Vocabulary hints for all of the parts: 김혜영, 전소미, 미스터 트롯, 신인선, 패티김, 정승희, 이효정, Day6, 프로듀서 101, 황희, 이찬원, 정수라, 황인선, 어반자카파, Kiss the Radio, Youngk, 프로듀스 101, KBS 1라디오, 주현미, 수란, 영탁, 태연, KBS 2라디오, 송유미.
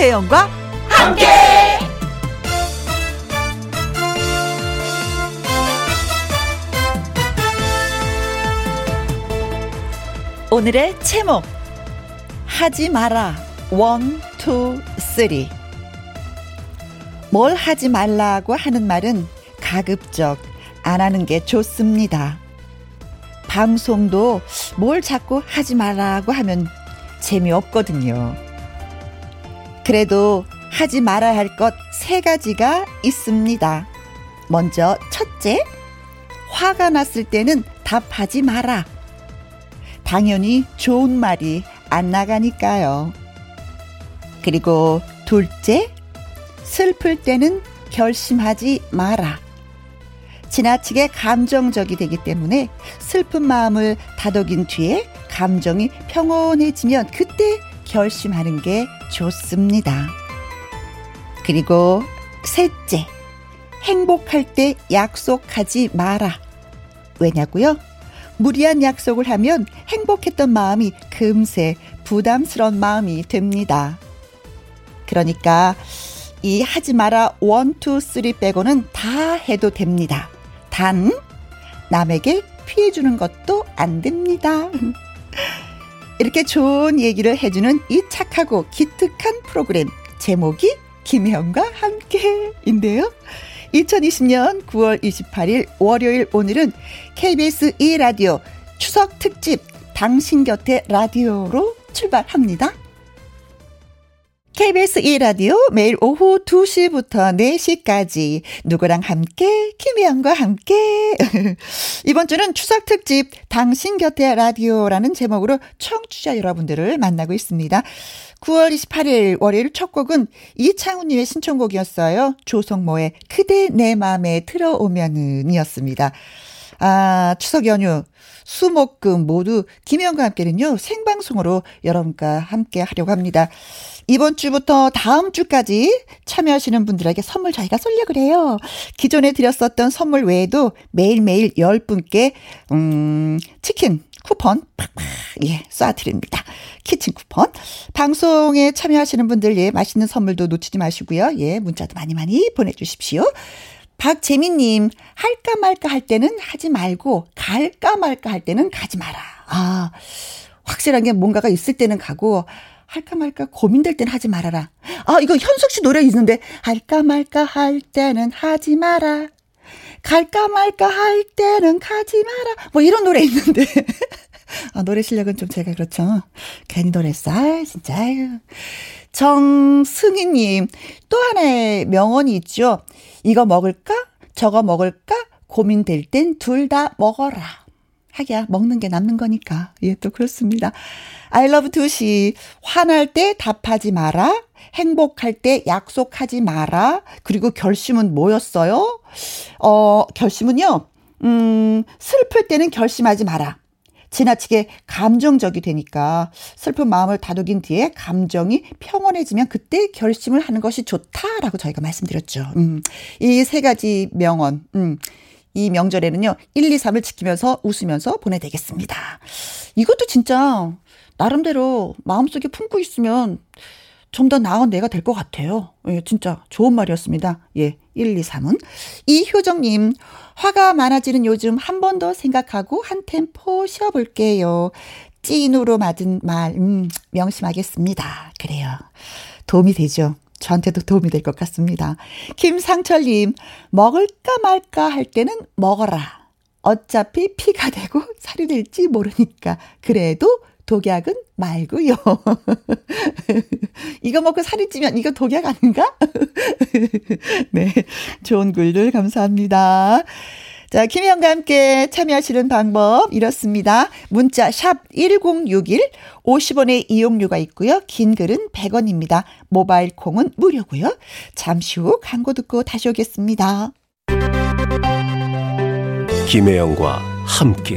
김혜영과 함께. 오늘의 제목, 하지 마라. 1, 2, 3. 뭘 하지 말라고 하는 말은 가급적 안 하는 게 좋습니다. 방송도 뭘 자꾸 하지 말라고 하면 재미없거든요. 그래도 하지 말아야 할 것 3가지가 있습니다. 먼저 첫째, 화가 났을 때는 답하지 마라. 당연히 좋은 말이 안 나가니까요. 그리고 둘째, 슬플 때는 결심하지 마라. 지나치게 감정적이 되기 때문에 슬픈 마음을 다독인 뒤에 감정이 평온해지면 그때 결심하는 게 좋습니다. 그리고 셋째, 행복할 때 약속하지 마라. 왜냐고요? 무리한 약속을 하면 행복했던 마음이 금세 부담스러운 마음이 됩니다. 그러니까 이 하지 마라 1, 2, 3 빼고는 다 해도 됩니다. 단 남에게 피해 주는 것도 안 됩니다. 이렇게 좋은 얘기를 해주는 이 착하고 기특한 프로그램, 제목이 김혜영과 함께인데요. 2020년 9월 28일 월요일, 오늘은 KBS 2라디오 추석 특집 당신 곁에 라디오로 출발합니다. KBS 1라디오 매일 오후 2시부터 4시까지 누구랑 함께, 김혜영과 함께. 이번 주는 추석 특집 당신 곁에 라디오라는 제목으로 청취자 여러분들을 만나고 있습니다. 9월 28일 월요일 첫 곡은 이창훈님의 신청곡이었어요. 조성모의 그대 내 맘에 들어오면은 이었습니다. 아, 추석 연휴 수목금 모두 김혜영과 함께는요, 생방송으로 여러분과 함께 하려고 합니다. 이번 주부터 다음 주까지 참여하시는 분들에게 선물 저희가 쏠려고 해요. 기존에 드렸었던 선물 외에도 매일매일 10분께 치킨 쿠폰 팍팍, 예, 쏴드립니다. 키친 쿠폰. 방송에 참여하시는 분들, 예, 맛있는 선물도 놓치지 마시고요. 예, 문자도 많이 많이 보내주십시오. 박재민님, 할까 말까 할 때는 하지 말고 갈까 말까 할 때는 가지 마라. 아, 확실한 게 뭔가가 있을 때는 가고 할까 말까 고민될 때는 하지 말아라. 아, 이거 현숙 씨 노래 있는데, 할까 말까 할 때는 하지 마라. 갈까 말까 할 때는 가지 마라. 뭐 이런 노래 있는데. 아, 노래 실력은 좀 제가 그렇죠. 괜히 노래했어. 아, 진짜. 정승희님, 또 하나의 명언이 있죠. 이거 먹을까? 저거 먹을까? 고민될 땐 둘 다 먹어라. 하기야, 먹는 게 남는 거니까. 예, 또 그렇습니다. 아이러브 2시, 화날 때 답하지 마라. 행복할 때 약속하지 마라. 그리고 결심은 뭐였어요? 결심은요, 슬플 때는 결심하지 마라. 지나치게 감정적이 되니까 슬픈 마음을 다독인 뒤에 감정이 평온해지면 그때 결심을 하는 것이 좋다라고 저희가 말씀드렸죠. 이 3가지 명언, 이 명절에는요, 1, 2, 3을 지키면서 웃으면서 보내드리겠습니다. 이것도 진짜 나름대로 마음속에 품고 있으면 좀 더 나은 내가 될 것 같아요. 예, 진짜 좋은 말이었습니다. 예, 1, 2, 3은. 이효정님, 화가 많아지는 요즘 한 번 더 생각하고 한 템포 쉬어볼게요. 찐으로 맞은 말, 명심하겠습니다. 그래요. 도움이 되죠. 저한테도 도움이 될 것 같습니다. 김상철님, 먹을까 말까 할 때는 먹어라. 어차피 피가 되고 살이 될지 모르니까. 그래도 독약은 말고요. 이거 먹고 살이 찌면 이거 독약 아닌가? 네, 좋은 글들 감사합니다. 자, 김혜영과 함께 참여하시는 방법 이렇습니다. 문자 샵 1061, 50원의 이용료가 있고요. 긴 글은 100원입니다. 모바일 콩은 무료고요. 잠시 후 광고 듣고 다시 오겠습니다. 김혜영과 함께.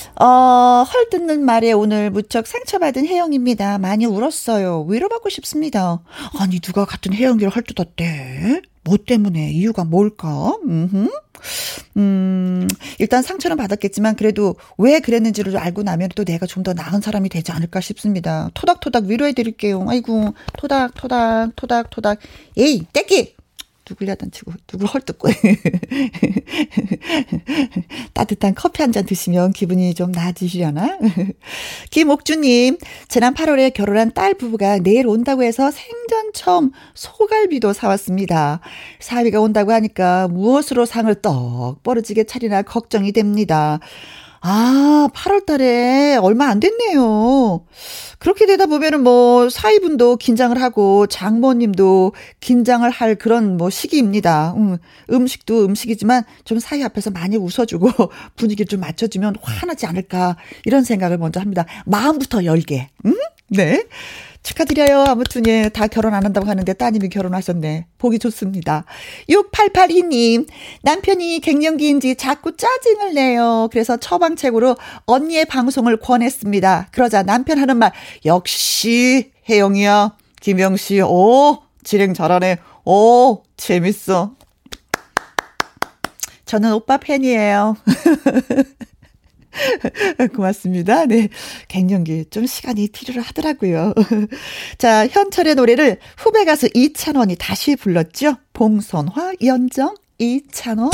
헐 듣는 말에 오늘 무척 상처받은 혜영입니다. 많이 울었어요. 위로받고 싶습니다. 아니, 누가 같은 혜영이를 헐 뜯었대? 뭐 때문에? 이유가 뭘까? 일단 상처는 받았겠지만 그래도 왜 그랬는지를 알고 나면 또 내가 좀 더 나은 사람이 되지 않을까 싶습니다. 토닥토닥 위로해드릴게요. 아이고, 토닥토닥. 에이, 떼끼! 누굴 야단치고 누굴 헐뜯고 따뜻한 커피 한잔 드시면 기분이 좀 나아지시려나? 김옥주님, 지난 8월에 결혼한 딸 부부가 내일 온다고 해서 생전 처음 소갈비도 사왔습니다. 사위가 온다고 하니까 무엇으로 상을 떡 벌어지게 차리나 걱정이 됩니다. 아, 8월 달에 얼마 안 됐네요. 그렇게 되다 보면은 뭐, 사위분도 긴장을 하고, 장모님도 긴장을 할 그런 뭐 시기입니다. 음식도 음식이지만 좀 사위 앞에서 많이 웃어주고, 분위기를 좀 맞춰주면 환하지 않을까, 이런 생각을 먼저 합니다. 마음부터 열게. 네. 축하드려요. 아무튼, 예, 다 결혼 안 한다고 하는데 따님이 결혼하셨네. 보기 좋습니다. 6882님, 남편이 갱년기인지 자꾸 짜증을 내요. 그래서 처방책으로 언니의 방송을 권했습니다. 그러자 남편 하는 말, 역시 혜영이야. 김영씨, 오, 진행 잘하네. 오, 재밌어. 저는 오빠 팬이에요. 고맙습니다. 네. 갱년기 좀 시간이 필요하더라고요. 자, 현철의 노래를 후배 가수 이찬원이 다시 불렀죠. 봉선화, 연정, 이찬원.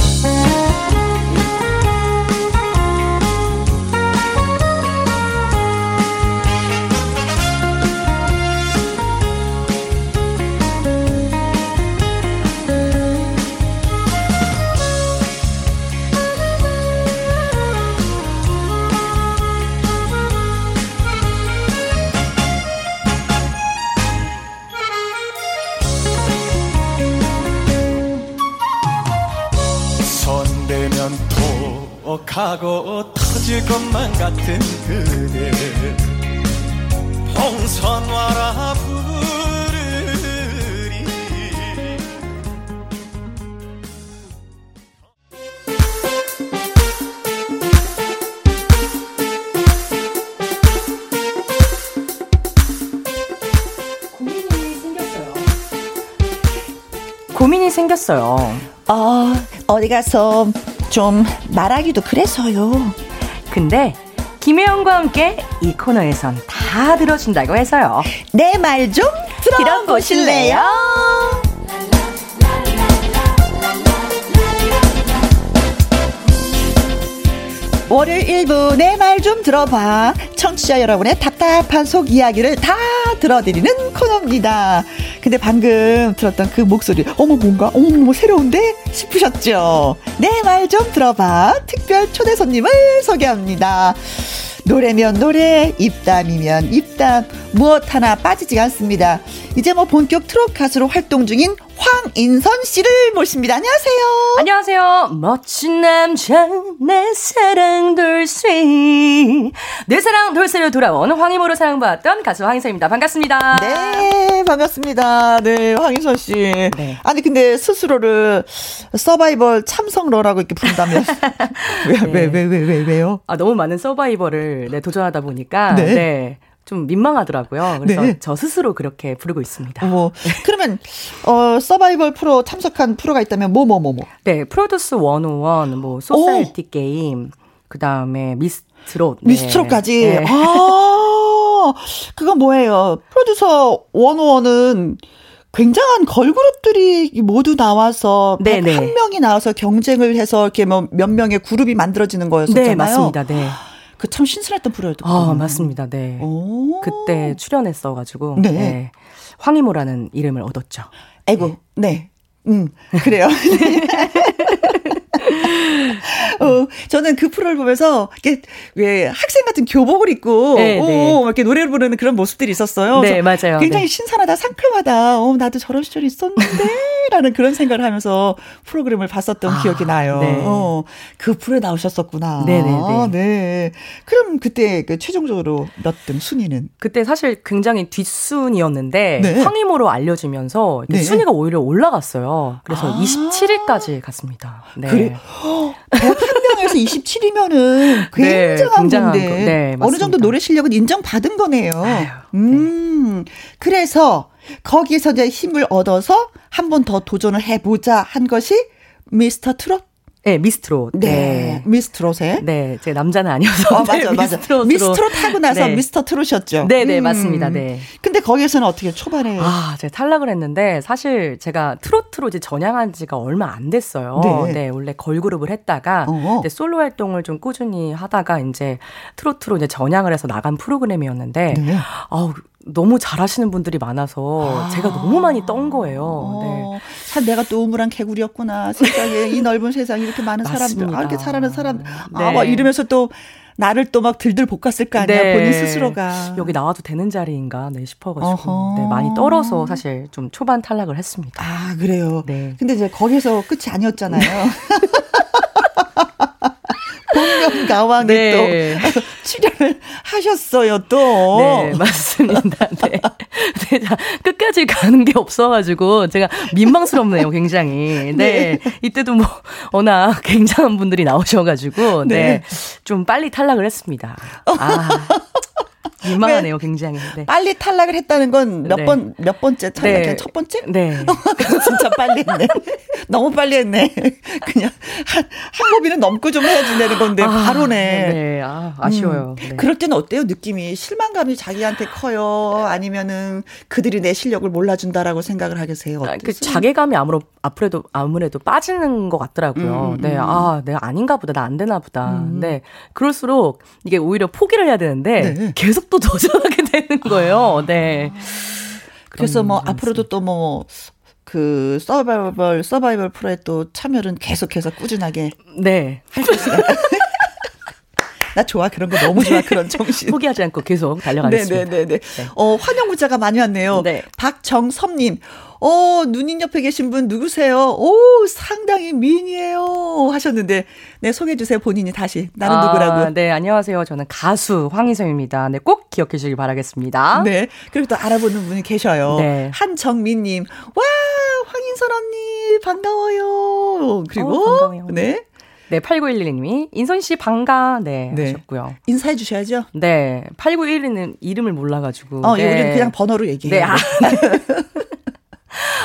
하고 터질 것만 같은 그대 봉선화라 부르리. 고민이 생겼어요. 어디 가서 좀 말하기도 그래서요. 근데 김혜영과 함께 이 코너에선 다 들어준다고 해서요. 내 말 좀 들어보실래요? 월요일 1부 내 말 좀 들어봐. 청취자 여러분의 답답한 속 이야기를 다 들어드리는 코너입니다. 근데 방금 들었던 그 목소리, 어머 뭔가, 어머 새로운데 싶으셨죠? 내 말 좀 들어봐. 특별 초대 손님을 소개합니다. 노래면 노래, 입담이면 입담, 무엇 하나 빠지지 않습니다. 이제 뭐 본격 트롯 가수로 활동 중인 황인선 씨를 모십니다. 안녕하세요. 안녕하세요. 멋진 남자, 내 사랑 돌쇠. 내 사랑 돌쇠로 돌아온 황희모로 사랑받았던 가수 황인선입니다. 반갑습니다. 네, 반갑습니다. 네, 황인선 씨. 네. 아니, 근데 스스로를 서바이벌 참성러라고 이렇게 부른다면. 왜요? 아, 너무 많은 서바이벌을 도전하다 보니까. 네. 네. 좀 민망하더라고요. 그래서 네. 저 스스로 그렇게 부르고 있습니다. 그러면 서바이벌 프로 참석한 프로가 있다면 뭐? 네, 프로듀스 101, 뭐 소사이티 게임, 그다음에 미스터 트롯. 네. 미스터 트롯까지. 네. 아, 그건 뭐예요? 프로듀서 101은 굉장한 걸그룹들이 모두 나와서 한 명이 나와서 경쟁을 해서 이렇게 몇 명의 그룹이 만들어지는 거였었잖아요. 네, 맞습니다. 네. 그 참 신선했던 프로였던 거예요. 아, 맞습니다. 네. 오. 그때 출연했어가지고 네. 네. 황이모라는 이름을 얻었죠. 아이고, 네. 그래요. 저는 그 프로를 보면서 이렇게 왜 학생 같은 교복을 입고 이렇게 노래를 부르는 그런 모습들이 있었어요. 네, 맞아요. 굉장히 네. 신선하다, 상큼하다. 나도 저런 시절이 있었는데라는 그런 생각을 하면서 프로그램을 봤었던 기억이 나요. 네. 그 프로에 나오셨었구나. 네. 그럼 그때 그 최종적으로 몇 등 순위는? 그때 사실 굉장히 뒷순이었는데 네. 황이모로 알려지면서 네. 순위가 오히려 올라갔어요. 그래서 27위까지 갔습니다. 네. 그래? 한 명에서 27이면은 굉장한 건데 네, 어느 정도 노래 실력은 인정받은 거네요. 아유, 네. 그래서 거기에서 이제 힘을 얻어서 한 번 더 도전을 해보자 한 것이 미스터 트롯. 네, 미스트롯. 네, 미스트롯에. 네, 제가 남자는 아니어서. 맞아. 미스트롯 하고 나서 네. 미스터 트롯이었죠. 네, 맞습니다. 네. 근데 거기에서는 어떻게 초반에. 제가 탈락을 했는데 사실 제가 트로트로 이제 전향한 지가 얼마 안 됐어요. 네, 원래 걸그룹을 했다가 이제 솔로 활동을 좀 꾸준히 하다가 이제 트로트로 이제 전향을 해서 나간 프로그램이었는데. 네. 너무 잘하시는 분들이 많아서 제가 너무 많이 떤 거예요. 참 내가 또 우물한 개구리였구나. 세상에 이 넓은 세상에 이렇게 많은 사람들, 이렇게 잘하는 사람, 이러면서 또 나를 또 막 들들 볶았을 거 아니야. 네. 본인 스스로가 여기 나와도 되는 자리인가 네, 싶어가지고 네, 많이 떨어서 사실 좀 초반 탈락을 했습니다. 아 그래요. 네. 근데 이제 거기서 끝이 아니었잖아요. 본명가왕이 네. 또 출연을 하셨어요 또. 네 맞습니다. 네. 끝까지 가는 게 없어가지고 제가 민망스럽네요 굉장히. 네, 네. 이때도 뭐 워낙 굉장한 분들이 나오셔가지고 네 좀 빨리 탈락을 했습니다. 민망하네요, 굉장히. 네. 빨리 탈락을 했다는 건 몇 번째 탈락이야? 네. 첫 번째? 네. 진짜 빨리 했네. 너무 빨리 했네. 그냥 한 고비는 넘고 좀 해야 된다는 건데 바로네. 네, 아쉬워요. 네. 그럴 때는 어때요, 느낌이? 실망감이 자기한테 커요? 아니면은 그들이 내 실력을 몰라준다라고 생각을 하게 돼요? 그 자괴감이 아무래도 빠지는 것 같더라고요. 네, 내가 아닌가 보다, 나 안 되나 보다. 네, 그럴수록 이게 오히려 포기를 해야 되는데 네. 계속 또 도전하게 되는 거예요. 네. 그래서 뭐 앞으로도 또 뭐 그 서바이벌 프로에 또 참여는 계속해서 꾸준하게 네. 할 것이다. 나 좋아 그런 거 너무 좋아 그런 정신 포기하지 않고 계속 달려가겠습니다. 네네네. 네. 환영 문자가 많이 왔네요. 네. 박정섭님. 누님 옆에 계신 분 누구세요? 오, 상당히 미인이에요. 하셨는데, 네, 소개해주세요. 본인이 다시. 나는 누구라고요? 네, 안녕하세요. 저는 가수 황인선입니다. 네, 꼭 기억해주시길 바라겠습니다. 네. 그리고 또 알아보는 분이 계셔요. 네. 한정민님. 와, 황인선 언니, 반가워요. 그리고, 반가워요. 네. 네, 8911님이 인선 씨 반가 네. 하셨고요. 인사해 주셔야죠. 네, 8911은 이름을 몰라가지고. 네. 우리는 그냥 번호로 얘기해요. 네.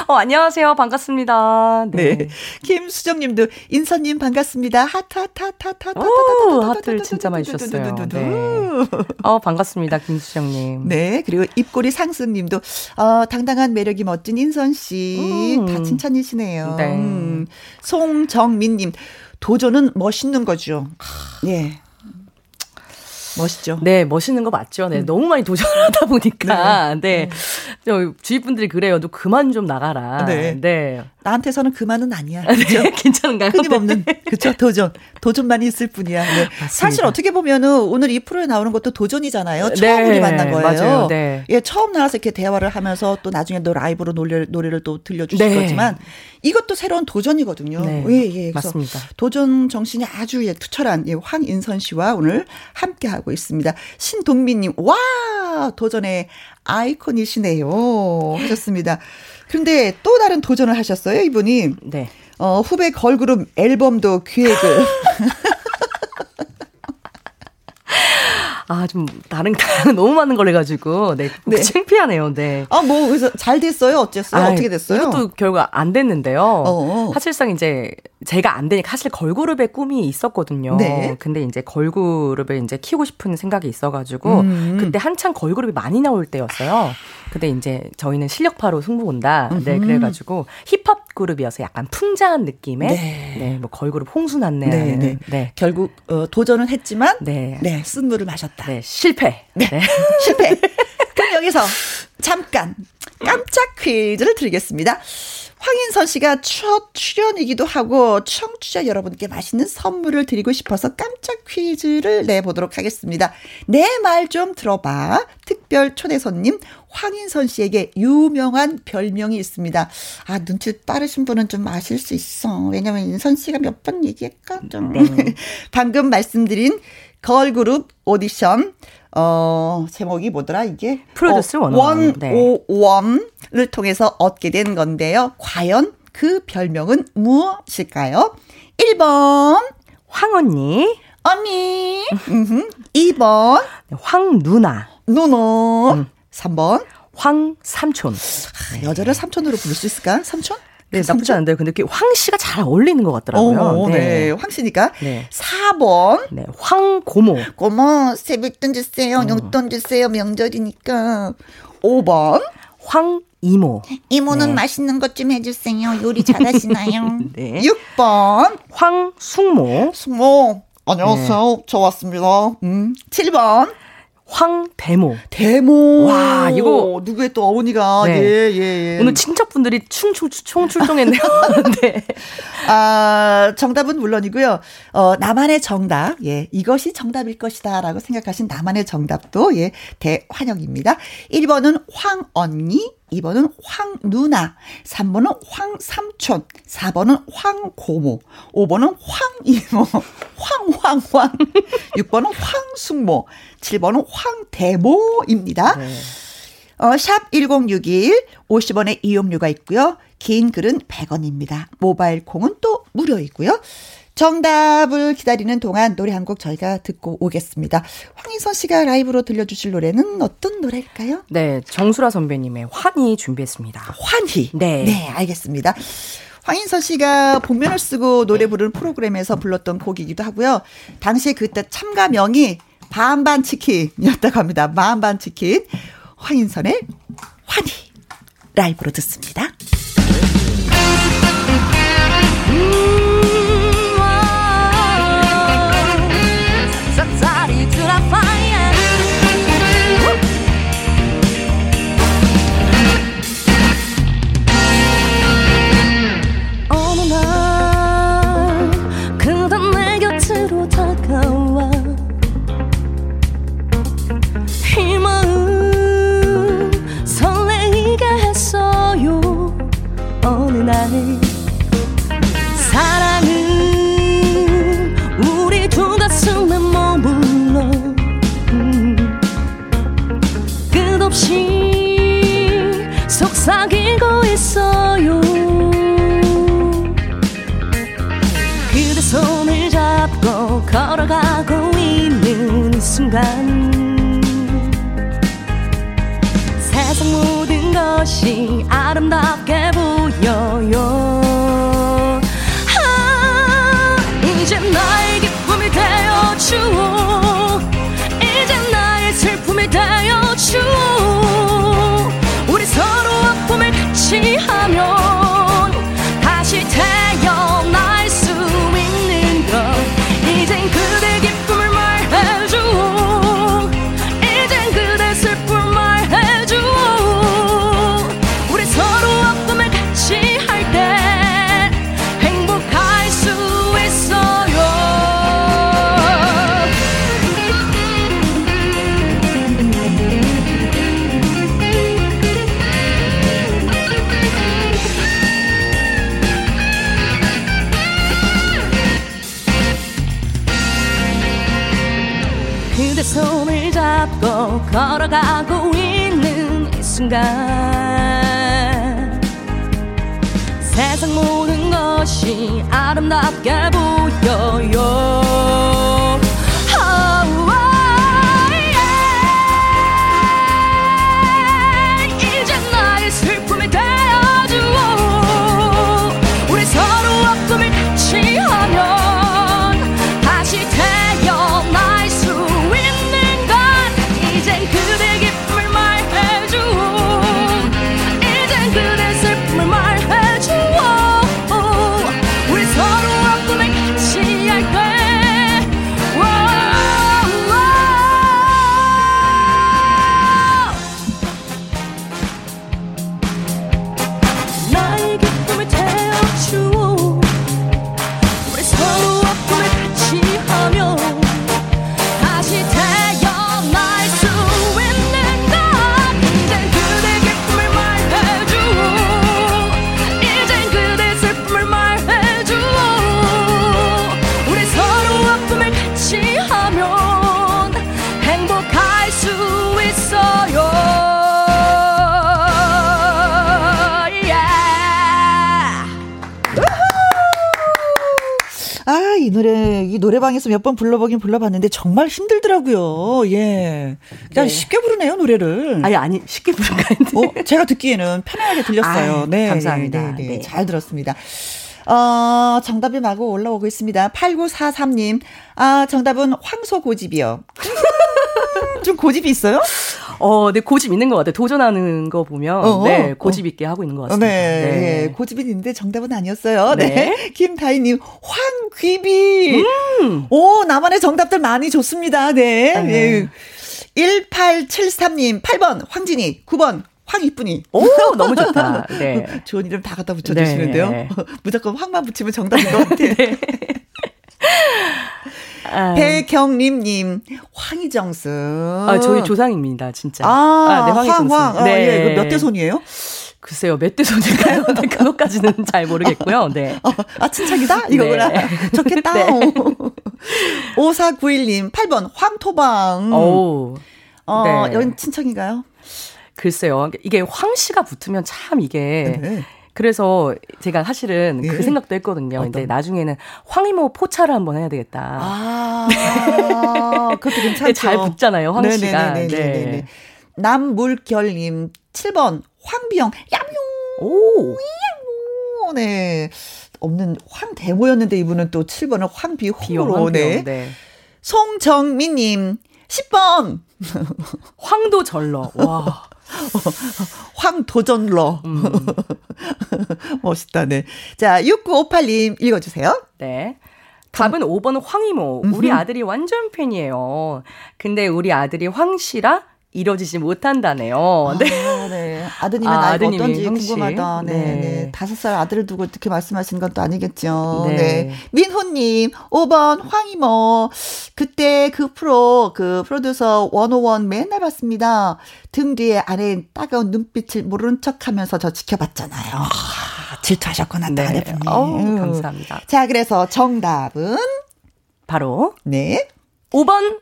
안녕하세요. 반갑습니다. 네. 네. 김수정 님도 인선님 반갑습니다. 하트를 진짜 많이 주셨어요. 네. 반갑습니다. 김수정 님. 네. 그리고 입꼬리 상승 님도 당당한 매력이 멋진 인선 씨. 다 칭찬이시네요. 네. 송정민 님. 도전은 멋있는 거죠. 네. 멋있죠. 네, 멋있는 거 맞죠. 네, 너무 많이 도전하다 보니까. 네. 주위 분들이 그래요. 너 그만 좀 나가라. 네. 나한테서는 그만은 아니야. 그렇죠? 네, 괜찮은가요? 끊임없는 그렇죠. 도전만 있을 뿐이야. 네. 사실 어떻게 보면은 오늘 이 프로에 나오는 것도 도전이잖아요. 처음 우리 만난 거예요. 맞아요. 네. 예, 처음 나와서 이렇게 대화를 하면서 또 나중에 너 라이브로 노래를 또 들려주실 거지만 이것도 새로운 도전이거든요. 네. 예. 맞습니다. 도전 정신이 아주 투철한 황인선 씨와 오늘 함께 하고 있습니다. 신동민님, 와 도전의 아이콘이시네요 하셨습니다. 그런데 또 다른 도전을 하셨어요, 이분이. 네. 후배 걸그룹 앨범도 기획을. 아, 좀 다른 너무 많은 걸 해가지고 네. 창피하네요. 네. 아, 뭐 그래서 잘 됐어요? 어쨌어요? 어떻게 됐어요? 이것도 결과 안 됐는데요. 사실상 이제 제가 안 되니까 사실 걸그룹의 꿈이 있었거든요. 네. 근데 이제 걸그룹을 이제 키우고 싶은 생각이 있어가지고 그때 한창 걸그룹이 많이 나올 때였어요. 근데 이제 저희는 실력파로 승부 본다. 네, 그래가지고 힙합 그룹이어서 약간 풍자한 느낌의 네, 뭐 걸그룹 홍수났네요. 네. 네. 결국 도전은 했지만 네, 쓴물을 마셨다. 네, 실패. 네. 실패. 그럼 여기서 잠깐 깜짝 퀴즈를 드리겠습니다. 황인선 씨가 첫 출연이기도 하고 청취자 여러분께 맛있는 선물을 드리고 싶어서 깜짝 퀴즈를 내보도록 하겠습니다. 내 말 좀 들어봐. 특별 초대 손님 황인선 씨에게 유명한 별명이 있습니다. 아, 눈치 빠르신 분은 좀 아실 수 있어. 왜냐면 인선 씨가 몇 번 얘기했거든. 방금 말씀드린 걸그룹 오디션 제목이 뭐더라 이게? 프로듀스 101을 통해서 얻게 된 건데요. 과연 그 별명은 무엇일까요? 1번 황언니 언니 2번 황누나 누노 3번 황삼촌. 아, 여자를 삼촌으로 부를 수 있을까? 삼촌? 네, 나쁘지 않은데요. 근데 황씨가 잘 어울리는 것 같더라고요. 오, 네. 황씨니까. 네. 4번. 네, 황고모. 고모, 세뱃돈 주세요. 용돈 주세요. 명절이니까. 5번. 황이모. 이모는 네. 맛있는 것 좀 해주세요. 요리 잘하시나요? 네. 6번. 황숙모. 숙모. 안녕하세요. 네. 저 왔습니다. 7번. 황대모. 대모. 와, 이거. 누구의 또 어머니가. 네. 예, 예, 예. 오늘 친척분들이 총출동했네요. 네. 아, 정답은 물론이고요. 나만의 정답. 예. 이것이 정답일 것이다. 라고 생각하신 나만의 정답도, 예. 대환영입니다. 1번은 황언니. 2번은 황누나, 3번은 황삼촌, 4번은 황고모, 5번은 황이모, 황 6번은 황숙모, 7번은 황대모입니다. 네. 샵 1061 50원의 이용료가 있고요. 긴 글은 100원입니다. 모바일 콩은 또 무료이고요. 정답을 기다리는 동안 노래 한 곡 저희가 듣고 오겠습니다. 황인선 씨가 라이브로 들려주실 노래는 어떤 노래일까요? 네, 정수라 선배님의 환희 준비했습니다. 환희? 네. 네, 알겠습니다. 황인선 씨가 복면을 쓰고 노래 부르는 프로그램에서 불렀던 곡이기도 하고요. 당시에 그때 참가명이 반반 치킨이었다고 합니다. 반반 치킨. 황인선의 환희 라이브로 듣습니다. 사랑은 우리 두 가슴에 머물러 끝없이 속삭이고 있어요. 그대 손을 잡고 걸어가고 있는 순간 세상 모든 것이 아름답게 보여요. 아, 이제 나의 기쁨이 되어주오. 이제 나의 슬픔이 되어주오. 우리 서로 아픔을 같이 하면 다시 태어날 수 있는 것. 이젠 그대 기쁨을 말해주오. 이젠 그대 슬픔을 말해주오. 우리 서로 아픔을 같이 할 때 행복할 수 있어요. 그대 손을 잡고 걸어가고 있는 이 순간 세상 모든 것이 아름답게 보여요. Oh, 있어요. 아, 이 노래, 이 노래방에서 몇 번 불러보긴 불러봤는데 정말 힘들더라고요. 예. 그냥 네. 쉽게 부르네요, 노래를. 아니, 쉽게 부르니까. 제가 듣기에는 편안하게 들렸어요. 아유, 네. 감사합니다. 네. 잘 들었습니다. 정답이 마구 올라오고 있습니다. 8943님. 아, 정답은 황소고집이요. 좀 고집이 있어요? 네, 고집 있는 것 같아요. 도전하는 거 보면. 네, 고집 있게 하고 있는 것 같습니다. 네, 네. 네. 고집이 있는데 정답은 아니었어요. 네. 네. 김다희님, 황귀비. 오, 나만의 정답들 많이 줬습니다. 네. 네. 1873님, 8번, 황진이, 9번, 황이쁜이. 오, 너무 좋다. 네. 좋은 이름 다 갖다 붙여주시는데요. 네. 무조건 황만 붙이면 정답인 것 같아요. 네. 배경림님, 황희정승. 아, 저희 조상입니다, 진짜. 네, 황희정승. 네. 예, 몇 대손이에요? 글쎄요, 몇 대손일까요? 네, 그것까지는 잘 모르겠고요. 네. 친척이다? 이거구나. 네. 좋겠다. 네. 5491님, 8번, 황토방. 네. 여긴 친척인가요? 글쎄요, 이게 황씨가 붙으면 참 이게. 네. 그래서 제가 사실은 예. 그 생각도 했거든요. 근데 나중에는 황이모 포차를 한번 해야 되겠다. 그것도 괜찮죠. 잘 붙잖아요, 황씨가. 네. 남물결님 7번 황비영 야뮨. 오. 네. 없는 황대모였는데 이분은 또 7번은 황비홍으로. 네. 송정민님 10번 황도절러. 와. 황도전러. 멋있다네. 자, 6958님 읽어주세요. 네. 답은 5번 황이모. 우리 아들이 완전 팬이에요. 근데 우리 아들이 황씨라 이뤄지지 못한다네요. 네. 아드님의 나이가 어떤지 궁금하다. 네. 5살 아들을 두고 이렇게 말씀하시는 건 또 아니겠죠. 네. 민호님, 5번 황이모. 그때 그 프로듀서 101 맨날 봤습니다. 등 뒤에 아내인 따가운 눈빛을 모르는 척 하면서 저 지켜봤잖아요. 질투하셨구나. 네. 감사합니다. 자, 그래서 정답은? 바로? 네. 5번.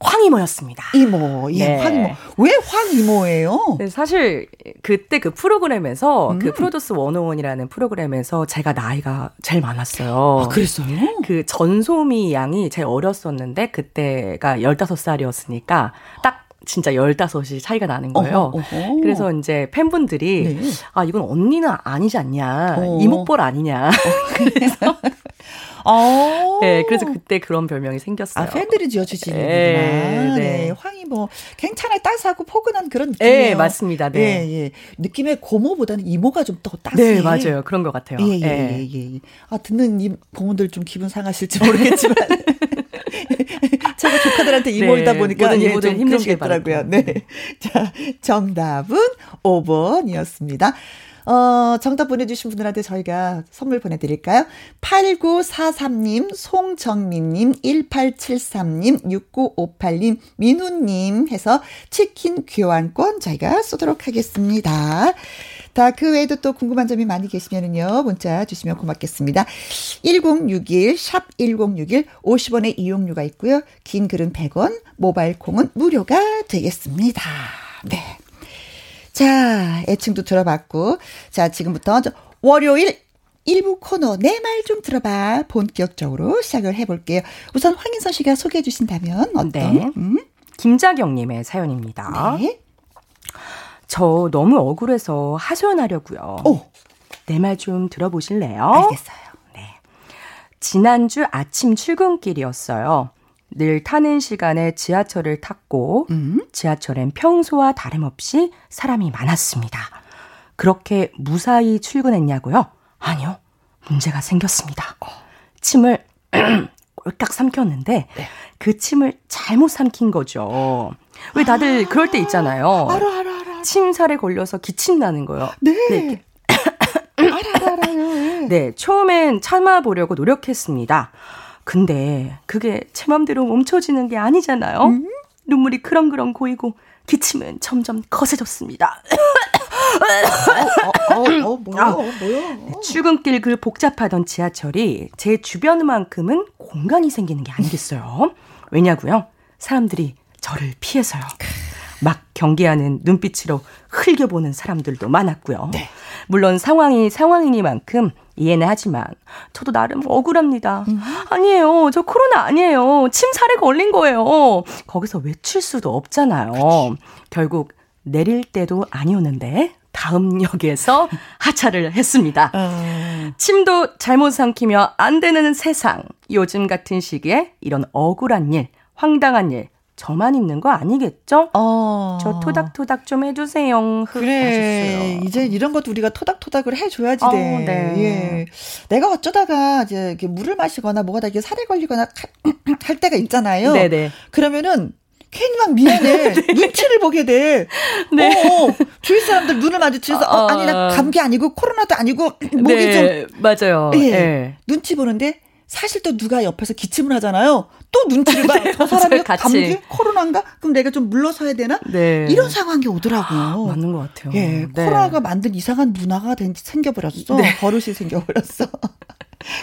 황이모였습니다. 이모, 예, 네. 황이모. 왜 황이모예요? 네, 사실 그때 그 프로그램에서 그 프로듀스 101이라는 프로그램에서 제가 나이가 제일 많았어요. 아, 그랬어요? 그 전소미 양이 제일 어렸었는데 그때가 15살이었으니까 딱 진짜 15이 차이가 나는 거예요. 그래서 이제 팬분들이 네. 아, 이건 언니는 아니지 않냐. 이목볼 아니냐. 그래서 네, 그래서 그때 그런 별명이 생겼어요. 팬들이 지어주시는구나. 네. 황이 뭐 굉장히 따스하고 포근한 그런 느낌이에요. 네, 맞습니다. 네, 예. 느낌에 고모보다는 이모가 좀 더 따스해. 네, 맞아요. 그런 것 같아요. 예. 듣는 이 고모들 좀 기분 상하실지 모르겠지만 제가 조카들한테 이모이다 보니까 이모들 힘드시겠더라고요. 네, 자, 정답은 5번이었습니다. 정답 보내주신 분들한테 저희가 선물 보내드릴까요? 8943님, 송정민님, 1873님, 6958님, 민우님 해서 치킨 교환권 저희가 쏘도록 하겠습니다. 자, 그 외에도 또 궁금한 점이 많이 계시면은요, 문자 주시면 고맙겠습니다. 1061, 샵 1061, 50원의 이용료가 있고요. 긴 글은 100원, 모바일 콩은 무료가 되겠습니다. 네. 자, 애칭도 들어봤고, 자, 지금부터 월요일 일부 코너 내 말 좀 들어봐 본격적으로 시작을 해볼게요. 우선 황인선 씨가 소개해 주신다면 어떤? 네. 김자경님의 사연입니다. 네. 저 너무 억울해서 하소연하려고요. 내 말 좀 들어보실래요? 알겠어요. 네. 지난주 아침 출근길이었어요. 늘 타는 시간에 지하철을 탔고 지하철엔 평소와 다름없이 사람이 많았습니다. 그렇게 무사히 출근했냐고요? 아니요. 문제가 생겼습니다. 침을 꼴깍 삼켰는데 그 침을 잘못 삼킨 거죠. 왜 다들 그럴 때 있잖아요. 알아. 침살에 걸려서 기침 나는 거예요. 네. 알아요. 네, 처음엔 참아보려고 노력했습니다. 근데 그게 제 맘대로 멈춰지는 게 아니잖아요. 눈물이 그렁그렁 고이고 기침은 점점 거세졌습니다. 뭐야. 네, 출근길 그 복잡하던 지하철이 제 주변만큼은 공간이 생기는 게 아니겠어요. 왜냐고요? 사람들이 저를 피해서요. 막 경계하는 눈빛으로 흘겨보는 사람들도 많았고요. 네. 물론 상황이 상황이니만큼 이해는 하지만 저도 나름 억울합니다. 아니에요. 저 코로나 아니에요. 침사에 걸린 거예요. 거기서 외칠 수도 없잖아요. 그치. 결국 내릴 때도 아니었는데 다음 역에서 하차를 했습니다. 침도 잘못 삼키며 안 되는 세상. 요즘 같은 시기에 이런 억울한 일, 황당한 일 저만 있는 거 아니겠죠? 저 토닥토닥 좀 해주세요. 그래. 이제 이런 것도 우리가 토닥토닥을 해줘야지 돼. 네. 예. 내가 어쩌다가 이제 이렇게 물을 마시거나 뭐가 다 이게 살에 걸리거나 할 때가 있잖아요. 네네. 그러면은 괜히 막 미안해. 눈치를 보게 돼. 네. 주위 사람들 눈을 마주치면서 아니 나 감기 아니고 코로나도 아니고 목이 네, 좀. 맞아요. 예. 네. 눈치 보는데 사실 또 누가 옆에서 기침을 하잖아요. 또 눈치를 봐. 저 사람이 감기? 코로나인가? 그럼 내가 좀 물러서야 되나? 네. 이런 상황이 오더라고요. 맞는 것 같아요. 예, 네. 코로나가 만든 이상한 문화가 생겨버렸어. 네. 버릇이 생겨버렸어.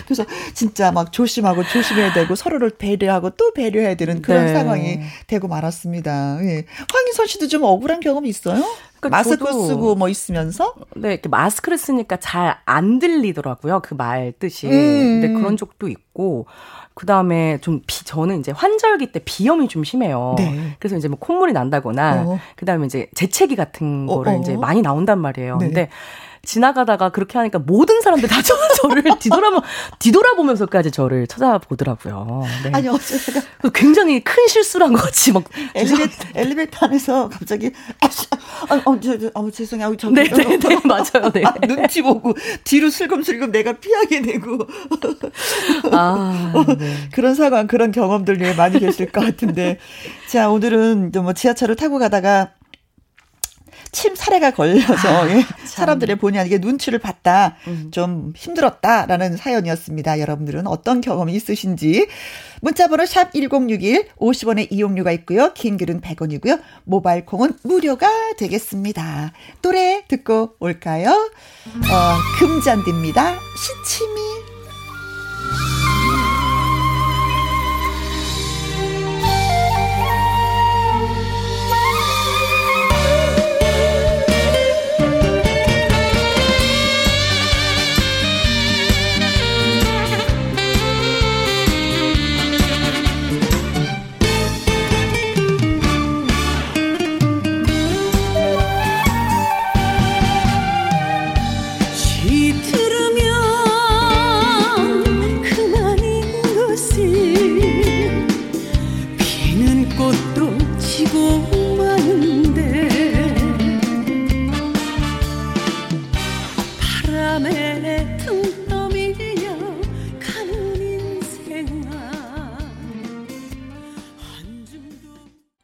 그래서 진짜 막 조심하고 조심해야 되고 서로를 배려하고 또 배려해야 되는 그런 네. 상황이 되고 말았습니다. 예. 황인선 씨도 좀 억울한 경험이 있어요? 그러니까 마스크 쓰고 뭐 있으면서? 네, 이렇게 마스크를 쓰니까 잘 안 들리더라고요. 그 말 뜻이. 근데 그런 적도 있고. 그 다음에 좀 저는 이제 환절기 때 비염이 좀 심해요. 네. 그래서 이제 뭐 콧물이 난다거나, 그 다음에 이제 재채기 같은 거를 이제 많이 나온단 말이에요. 네. 근데 지나가다가 그렇게 하니까 모든 사람들 다 저를 뒤돌아보면서까지 저를 찾아보더라고요. 네. 아니, 어쩌다가. 굉장히 큰 실수를 한 것 같이 막. 엘리베이터 안에서 갑자기, 죄송해요. 네, 맞아요. 네. 아, 눈치 보고 뒤로 슬금슬금 내가 피하게 되고. 네. 그런 상황, 그런 경험들 많이 계실 것 같은데. 자, 오늘은 뭐 지하철을 타고 가다가 침 사례가 걸려서 사람들의 본의 아니게 눈치를 봤다. 좀 힘들었다라는 사연이었습니다. 여러분들은 어떤 경험이 있으신지. 문자번호 샵 1061 50원의 이용료가 있고요. 긴 글은 100원이고요. 모바일 콩은 무료가 되겠습니다. 노래 듣고 올까요? 금잔디입니다. 시치미.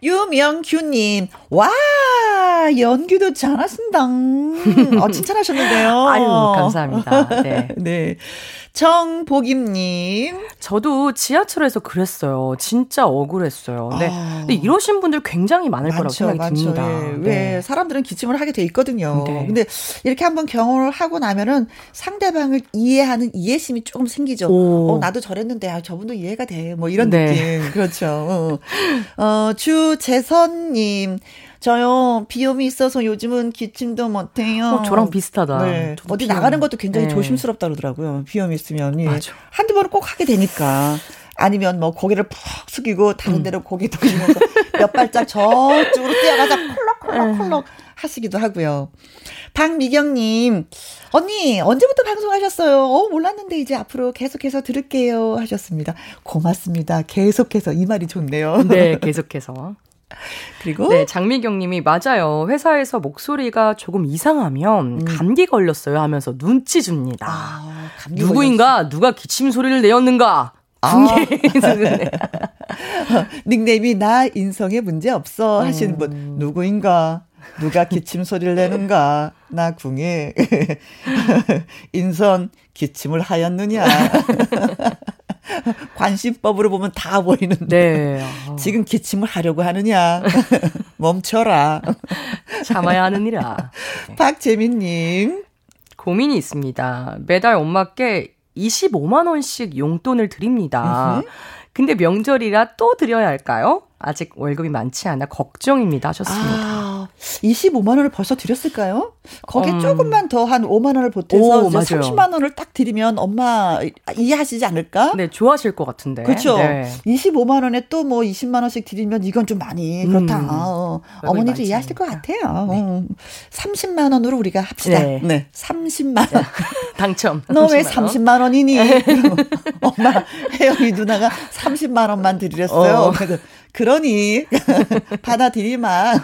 유명규님, 와, 연기도 잘하신다. 칭찬하셨는데요. 아유, 감사합니다. 네. 네. 정복임님. 저도 지하철에서 그랬어요. 진짜 억울했어요. 네. 근데 이러신 분들 굉장히 많을 거라고 생각이 듭니다. 예. 네. 왜 사람들은 기침을 하게 돼 있거든요. 네. 근데 이렇게 한번 경험을 하고 나면은 상대방을 이해하는 이해심이 조금 생기죠. 나도 저랬는데 저분도 이해가 돼. 뭐 이런 네. 느낌. 그렇죠. 주재선님. 저요 비염이 있어서 요즘은 기침도 못해요. 저랑 비슷하다. 네. 어디 비염. 나가는 것도 굉장히 네. 조심스럽다 그러더라고요. 비염이 있으면 한두 번은 꼭 하게 되니까. 아니면 뭐 고개를 푹 숙이고 다른 데로 고개 돌리면서 몇 발짝 저쪽으로 뛰어가자 콜록콜록콜록 하시기도 하고요. 박미경님, 언니 언제부터 방송하셨어요? 몰랐는데 이제 앞으로 계속해서 들을게요 하셨습니다. 고맙습니다. 계속해서 이 말이 좋네요. 네, 계속해서. 그리고 네, 장미경 님이 맞아요. 회사에서 목소리가 조금 이상하면 감기 걸렸어요 하면서 눈치 줍니다. 누구인가? 누가 기침 소리를 내었는가? 닉네임이 나 인성에 문제 없어 하시는 분. 누구인가? 누가 기침 소리를 내는가? 나 궁예. 인선 기침을 하였느냐? 관심법으로 보면 다 보이는데 네. 지금 기침을 하려고 하느냐 멈춰라 참아야 하느니라. 네. 박재민님, 고민이 있습니다. 매달 엄마께 25만 원씩 용돈을 드립니다. 근데 명절이라 또 드려야 할까요? 아직 월급이 많지 않아 걱정입니다 하셨습니다. 아, 25만 원을 벌써 드렸을까요? 거기에 조금만 더 한 5만 원을 보태서 30만 원을 딱 드리면 엄마 이해하시지 않을까? 네, 좋아하실 것 같은데. 그렇죠. 네. 25만 원에 또 뭐 20만 원씩 드리면 이건 좀 많이 그렇다. 어머니도 이해하실 것 같아요. 네. 30만 원으로 우리가 합시다. 네. 네. 30만 원. 당첨. 너 왜 30만 원이니? 엄마, 혜영이 누나가 30만 원만 드렸어요. 그러니 받아들이마.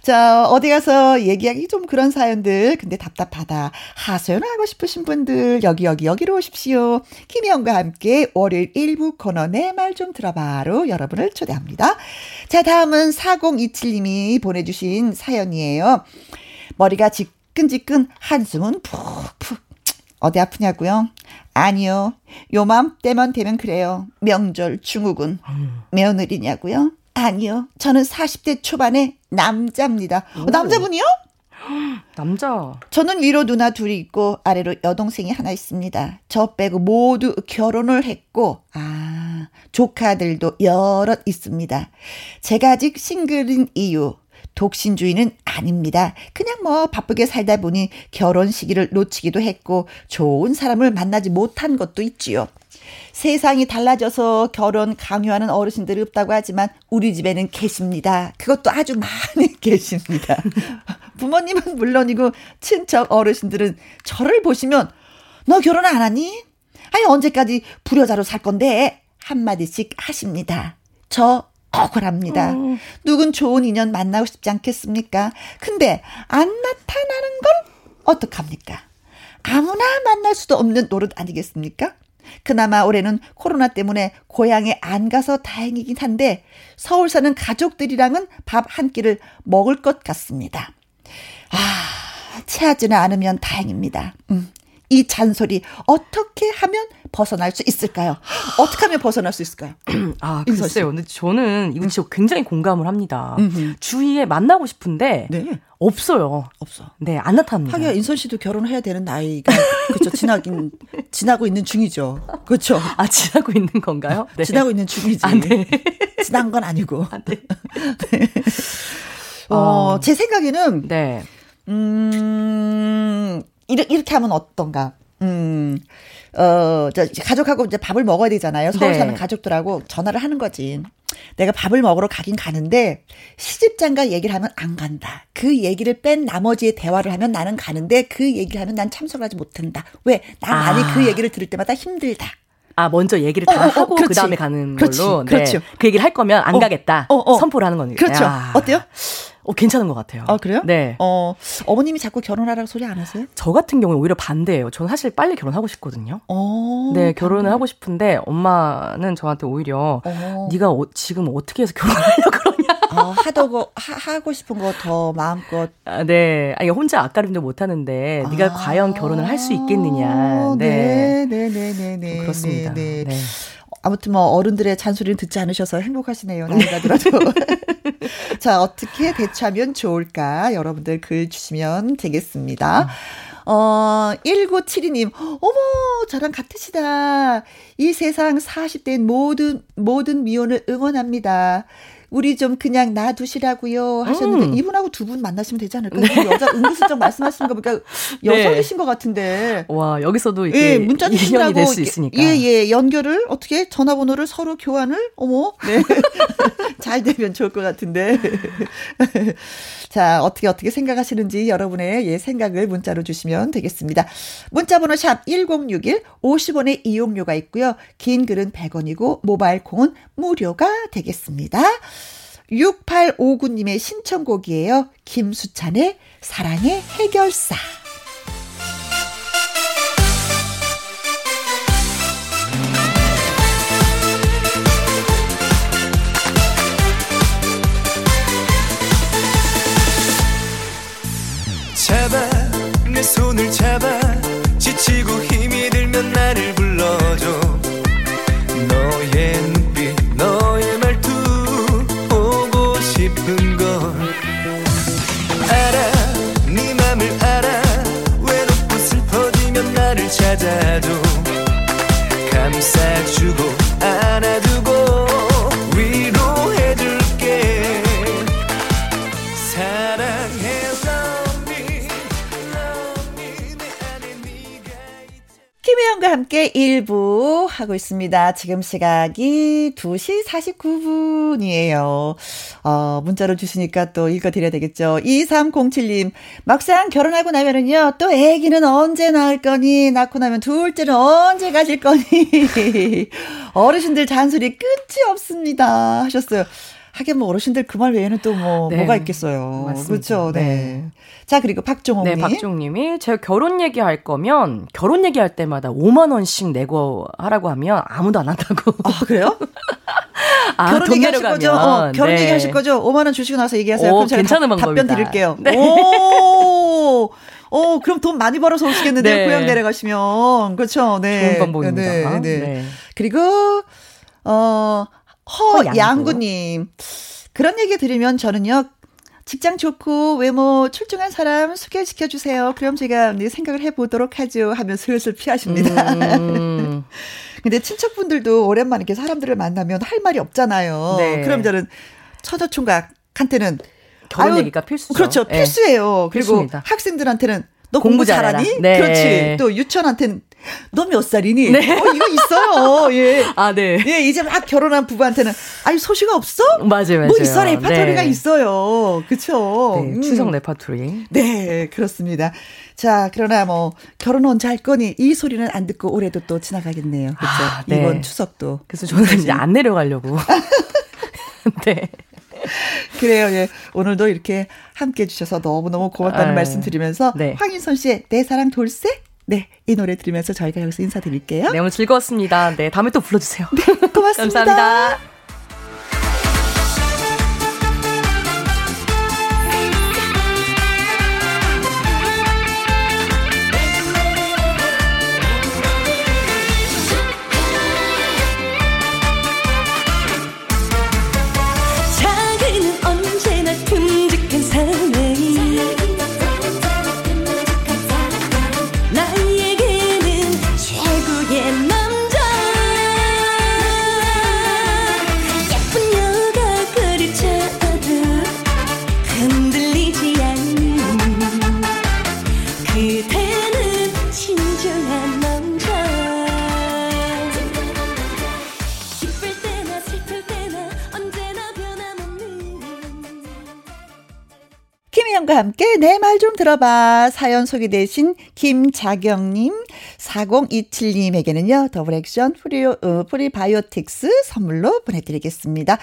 자, 어디 가서 얘기하기 좀 그런 사연들, 근데 답답하다, 하소연하고 싶으신 분들 여기로 오십시오. 김희영과 함께 월요일 1부 코너 내 말 좀 들어봐로 여러분을 초대합니다. 자, 다음은 4027님이 보내주신 사연이에요. 머리가 지끈지끈 한숨은 푹푹. 어디 아프냐고요? 아니요. 요맘때만 되면 그래요. 명절 중후군. 며느리냐고요? 아니요. 저는 40대 초반의 남자입니다. 남자분이요? 남자. 저는 위로 누나 둘이 있고 아래로 여동생이 하나 있습니다. 저 빼고 모두 결혼을 했고 조카들도 여럿 있습니다. 제가 아직 싱글인 이유. 독신주의는 아닙니다. 그냥 뭐 바쁘게 살다 보니 결혼 시기를 놓치기도 했고 좋은 사람을 만나지 못한 것도 있지요. 세상이 달라져서 결혼 강요하는 어르신들이 없다고 하지만 우리 집에는 계십니다. 그것도 아주 많이 계십니다. 부모님은 물론이고 친척 어르신들은 저를 보시면 너 결혼 안 하니? 아니 언제까지 불효자로 살 건데? 한마디씩 하십니다. 저 억울합니다. 누군 좋은 인연 만나고 싶지 않겠습니까? 근데 안 나타나는 걸 어떡합니까? 아무나 만날 수도 없는 노릇 아니겠습니까? 그나마 올해는 코로나 때문에 고향에 안 가서 다행이긴 한데 서울 사는 가족들이랑은 밥 한 끼를 먹을 것 같습니다. 체하지는 않으면 다행입니다. 이 잔소리 어떻게 하면 벗어날 수 있을까요? 어떻게 하면 벗어날 수 있을까요? 글쎄요. 근데 저는 이거 진짜 굉장히 공감을 합니다. 주위에 만나고 싶은데 없어요. 네, 안 나타납니다. 하긴 인선 씨도 결혼해야 되는 나이가 그렇죠. 지나고 있는 중이죠. 그렇죠. 아, 지나고 있는 건가요? 네. 지나고 있는 중이지. 아, 네. 지난 건 아니고. 아, 네. 네. 제 생각에는 네. 이렇게 하면 어떤가? 가족하고 이제 밥을 먹어야 되잖아요. 서울 사는 가족들하고 전화를 하는 거지. 내가 밥을 먹으러 가긴 가는데 시집장가 얘기를 하면 안 간다. 그 얘기를 뺀 나머지의 대화를 하면 나는 가는데 그 얘기를 하면 난 참석을 하지 못한다. 왜? 나 많이 그 얘기를 들을 때마다 힘들다. 먼저 얘기를 다 하고 그 다음에 가는 걸로. 그렇죠. 네. 그 얘기를 할 거면 안 가겠다. 선포를 하는 거니까. 그렇죠. 어때요? 괜찮은 것 같아요. 아, 그래요? 네. 어머님이 자꾸 결혼하라고 소리 안 하세요? 저 같은 경우는 오히려 반대예요. 저는 사실 빨리 결혼하고 싶거든요. 네, 결혼을 하고 싶은데 엄마는 저한테 오히려 네가 지금 어떻게 해서 결혼하려고 그러냐. 하고 싶은 거 더 마음껏. 아니, 혼자 아까림도 못하는데 네가 과연 결혼을 할 수 있겠느냐. 네. 그렇습니다. 네. 아무튼 뭐 어른들의 잔소리는 듣지 않으셔서 행복하시네요. 나이가 들어도. 자, 어떻게 대처하면 좋을까? 여러분들 글 주시면 되겠습니다. 1972님, 어머, 저랑 같으시다. 이 세상 40대인 모든 미혼을 응원합니다. 우리 좀 그냥 놔두시라고요 하셨는데 이분하고 두 분 만나시면 되지 않을까요? 네. 여자 은근슬쩍 말씀하시는 거 보니까 여성이신 것 같은데. 와, 여기서도 이게 문자 주시라고 될 수 있으니까. 예, 연결을 어떻게 전화번호를 서로 교환을 네. 잘 되면 좋을 것 같은데. 자, 어떻게 생각하시는지 여러분의 생각을 문자로 주시면 되겠습니다. 문자번호 샵 1061 50원의 이용료가 있고요. 긴 글은 100원이고 모바일 콩은 무료가 되겠습니다. 6859님의 신청곡이에요. 김수찬의 사랑의 해결사. 잡아 내 손을 잡아 지치고 힘이 들면 나를 불러줘. 너의 눈빛 너의 싶은 걸 알아 네 맘을 알아 함께 1부 하고 있습니다. 지금 시각이 2시 49분이에요. 문자로 주시니까 또 읽어드려야 되겠죠. 2307님, 막상 결혼하고 나면은요, 또 애기는 언제 낳을 거니? 낳고 나면 둘째는 언제 가질 거니? 어르신들 잔소리 끝이 없습니다. 하셨어요. 하긴 뭐 어르신들 그 말 외에는 또 뭐 네, 뭐가 있겠어요. 맞습니다. 그렇죠. 네. 네. 자, 그리고 박종옥님. 네, 박종옥님이 제가 결혼 얘기할 거면 결혼 얘기할 때마다 5만 원씩 내고 하라고 하면 아무도 안 한다고. 아, 그래요? 아, 결혼 얘기하실 거죠? 결혼 네, 얘기하실 거죠? 5만 원 주시고 나서 얘기하세요. 그럼 제가 괜찮은 방법이다. 답변 드릴게요. 네. 오. 그럼 돈 많이 벌어서 오시겠는데요. 네. 고향 내려가시면. 그렇죠. 네. 좋은 방법입니다. 네. 네. 네. 그리고 허양구님, 그런 얘기 들으면 저는요, 직장 좋고 외모 출중한 사람 소개시켜주세요. 그럼 제가 생각을 해보도록 하죠 하면 슬슬 피하십니다. 근데 친척분들도 오랜만에 이렇게 사람들을 만나면 할 말이 없잖아요. 네. 그럼 저는 처녀총각한테는 결혼 얘기가 필수죠. 그렇죠. 네. 필수예요. 그리고 필수입니다. 학생들한테는 너 공부 잘하니? 네. 그렇지. 또 유치원한테는 너 몇 살이니? 네. 이거 있어요. 예. 아, 네. 예, 이제 막 결혼한 부부한테는, 아니, 소식 없어? 맞아요, 맞아요. 뭐 있어, 레파토리가 네, 있어요. 그쵸. 네, 추석 레파토리. 네, 그렇습니다. 자, 그러나 뭐, 결혼 언제 할 거니? 이 소리는 안 듣고 올해도 또 지나가겠네요. 그쵸. 아, 네. 이번 추석도. 그래서 저는 이제 안 내려가려고. 네. 그래요. 예. 오늘도 이렇게 함께 해주셔서 너무너무 고맙다는 말씀 드리면서, 네, 황인선 씨의 내 사랑 돌쇠? 네, 이 노래 들으면서 저희가 여기서 인사드릴게요. 네, 오늘 즐거웠습니다. 네, 다음에 또 불러주세요. 네, 고맙습니다. 감사합니다. 자기는 언제나 큼직한 사나이, 과 함께 내 말 좀 들어봐. 사연 소개되신 김자경님, 4027님에게는요, 더블 액션 프리바이오틱스 선물로 보내드리겠습니다.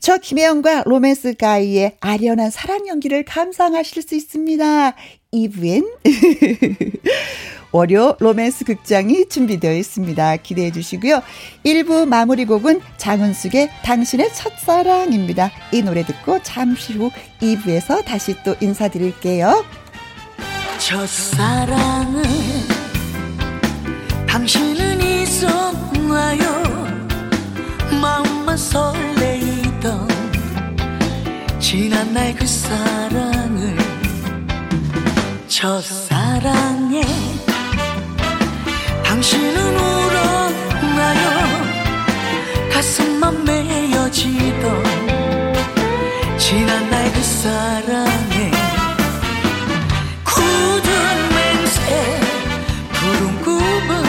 저 김혜영과 로맨스 가이의 아련한 사랑 연기를 감상하실 수 있습니다. 2부엔 월요 로맨스 극장이 준비되어 있습니다. 기대해 주시고요. 1부 마무리 곡은 장은숙의 당신의 첫사랑입니다. 이 노래 듣고 잠시 후 2부에서 다시 또 인사드릴게요. 첫사랑은 당신은 있었나요? 마음만 설레이던 지난 날 그 사랑을, 첫사랑에 당신은 울었나요? 가슴만 메어지던 지난 날 그 사랑에 굳은 맹세, 푸른 꿈은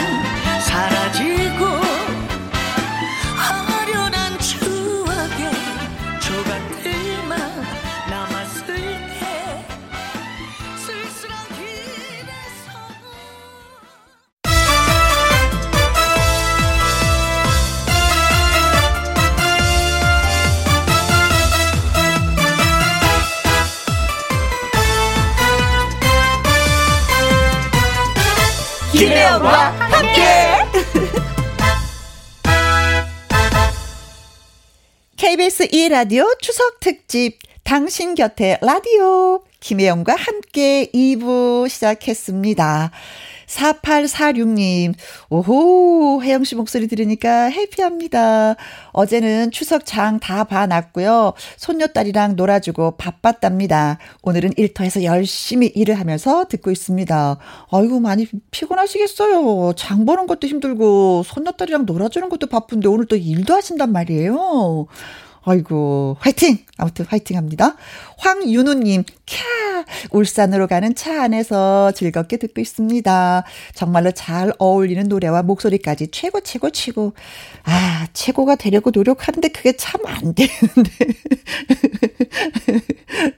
사라지고 어련한 추억에 조각들만 남았을 때 쓸쓸한 김혜영과 함께 KBS 2라디오 추석 특집 당신 곁에 라디오 김혜영과 함께 2부 시작했습니다. 4846님, 오호, 혜영 씨 목소리 들으니까 해피합니다. 어제는 추석 장 다 봐놨고요. 손녀딸이랑 놀아주고 바빴답니다. 오늘은 일터에서 열심히 일을 하면서 듣고 있습니다. 아이고, 많이 피곤하시겠어요. 장 보는 것도 힘들고 손녀딸이랑 놀아주는 것도 바쁜데 오늘 또 일도 하신단 말이에요. 아이고 화이팅! 아무튼 화이팅합니다. 황윤우님 캬 울산으로 가는 차 안에서 즐겁게 듣고 있습니다. 정말로 잘 어울리는 노래와 목소리까지 최고. 아 최고가 되려고 노력하는데 그게 참 안 되는데.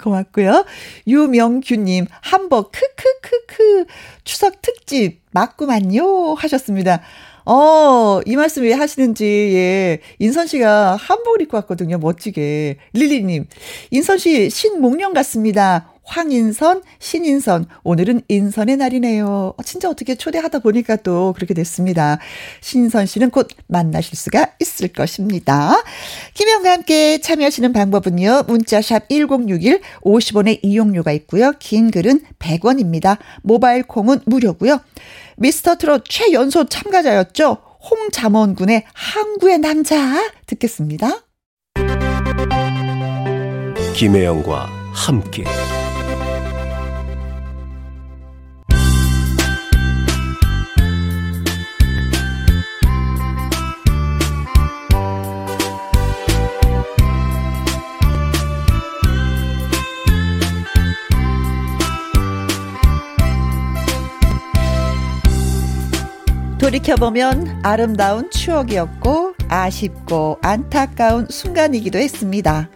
고맙고요. 유명규님 한복 크크크크 추석 특집 맞구만요 하셨습니다. 이 말씀 왜 하시는지, 예. 인선 씨가 한복을 입고 왔거든요. 멋지게. 릴리님. 인선 씨, 신목련 같습니다. 황인선, 신인선. 오늘은 인선의 날이네요. 진짜 어떻게 초대하다 보니까 또 그렇게 됐습니다. 신인선 씨는 곧 만나실 수가 있을 것입니다. 김영과 함께 참여하시는 방법은요. 문자샵 1061, 50원의 이용료가 있고요. 긴 글은 100원입니다. 모바일 콩은 무료고요. 미스터 트롯 최연소 참가자였죠. 홍잠원군의 항구의 남자 듣겠습니다. 김혜영과 함께 돌이켜보면 아름다운 추억이었고 아쉽고 안타까운 순간이기도 했습니다.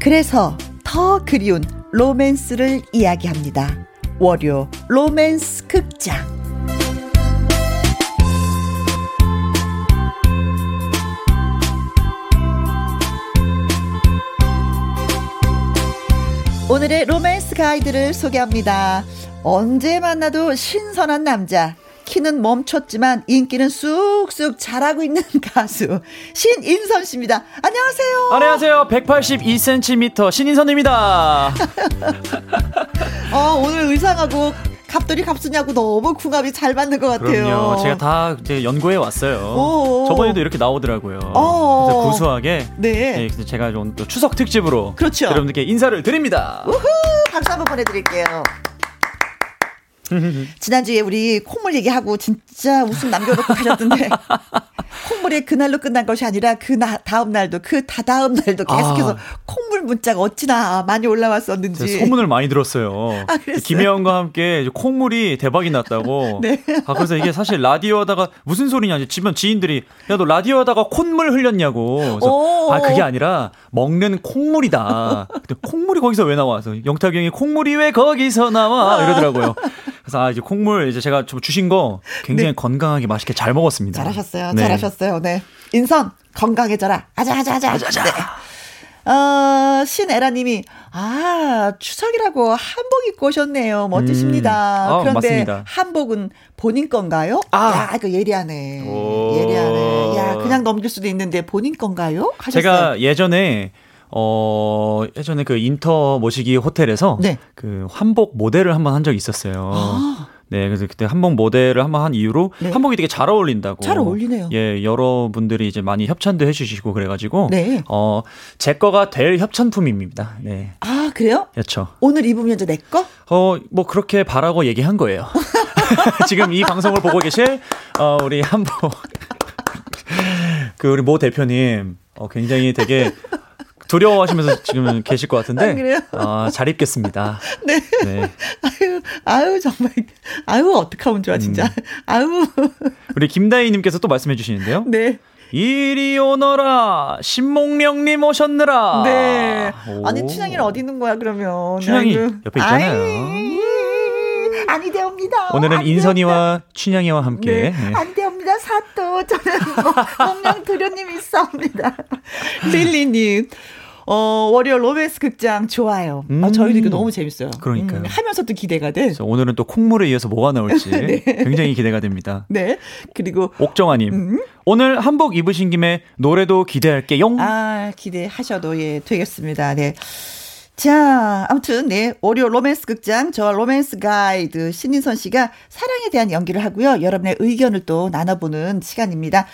그래서 더 그리운 로맨스를 이야기합니다. 월요 로맨스 극장. 오늘의 로맨스 가이드를 소개합니다. 언제 만나도 신선한 남자. 키는 멈췄지만 인기는 쑥쑥 자라고 있는 가수 신인선 씨입니다. 안녕하세요. 안녕하세요. 182cm 신인선입니다. 오늘 의상하고 갑돌이 갑수냐고 너무 궁합이 잘 맞는 것 같아요. 그럼요. 제가 다 이제 연구해 왔어요. 오오. 저번에도 이렇게 나오더라고요. 오오. 그래서 구수하게. 네. 네 제가 좀 또 추석 특집으로. 그렇죠. 여러분들께 인사를 드립니다. 우후. 박수 한번 보내드릴게요. 지난주에 우리 콧물 얘기하고 진짜 웃음 남겨놓고 하셨던데 콧물이 그날로 끝난 것이 아니라 그 다음 날도 그 다다음 날도 계속해서 콧물 문자가 어찌나 많이 올라왔었는지 소문을 많이 들었어요. 김혜영과 함께 콧물이 대박이 났다고. 네. 그래서 이게 사실 라디오하다가 무슨 소리냐 주변 지인들이 야 너 라디오하다가 콧물 흘렸냐고. 그래서 그게 아니라 먹는 콧물이다. 콧물이 거기서 왜 나와? 영탁이 형이 콧물이 왜 거기서 나와? 이러더라고요. 그래서 이제 콩물 이제 제가 좀 주신 거 굉장히 네. 건강하게 맛있게 잘 먹었습니다. 잘하셨어요. 네. 잘하셨어요. 네. 인선 건강해져라. 아자. 네. 신애라님이 추석이라고 한복 입고 오셨네요. 멋지십니다. 그런데 맞습니다. 한복은 본인 건가요? 야, 이거 예리하네. 예리하네. 야, 그냥 넘길 수도 있는데 본인 건가요? 하셨어요. 제가 예전에 그 인터 모시기 호텔에서 네. 그 한복 모델을 한번 한 적이 있었어요. 네, 그래서 그때 한복 모델을 한번 한 이후로 네. 한복이 되게 잘 어울린다고. 잘 어울리네요. 예, 여러분들이 이제 많이 협찬도 해주시고 그래가지고 네. 제 거가 될 협찬품입니다. 네. 아, 그래요? 그렇죠. 오늘 입으면 이제 내 거? 뭐 그렇게 바라고 얘기한 거예요. 지금 이 방송을 보고 계실 우리 한복 그 우리 모 대표님 굉장히 되게 두려워하시면서 지금 계실 것 같은데. 아, 그래요? 잘 입겠습니다. 네. 네. 아유, 정말. 어떡하면 좋아, 진짜. 우리 김다희님께서 또 말씀해 주시는데요. 네. 이리 오너라, 신몽령님 오셨느라. 네. 아니, 춘향이는 어디 있는 거야, 그러면? 춘향이 옆에 있잖아요. 아니, 되옵니다. 오늘은 아니, 인선이와 춘향이와 함께. 네. 네. 안 되옵니다, 사또. 저는 공명 도련님이 있습니다. 릴리님. 월요 로맨스 극장 좋아요. 저희도 이거 너무 재밌어요. 그러니까요. 하면서 또 기대가 돼. 오늘은 또 콩물에 이어서 뭐가 나올지 네. 굉장히 기대가 됩니다. 네. 그리고 옥정아님. 오늘 한복 입으신 김에 노래도 기대할게요. 기대하셔도 예 되겠습니다. 네. 자, 아무튼 네 월요 로맨스 극장 저 로맨스 가이드 신인선 씨가 사랑에 대한 연기를 하고요. 여러분의 의견을 또 나눠보는 시간입니다.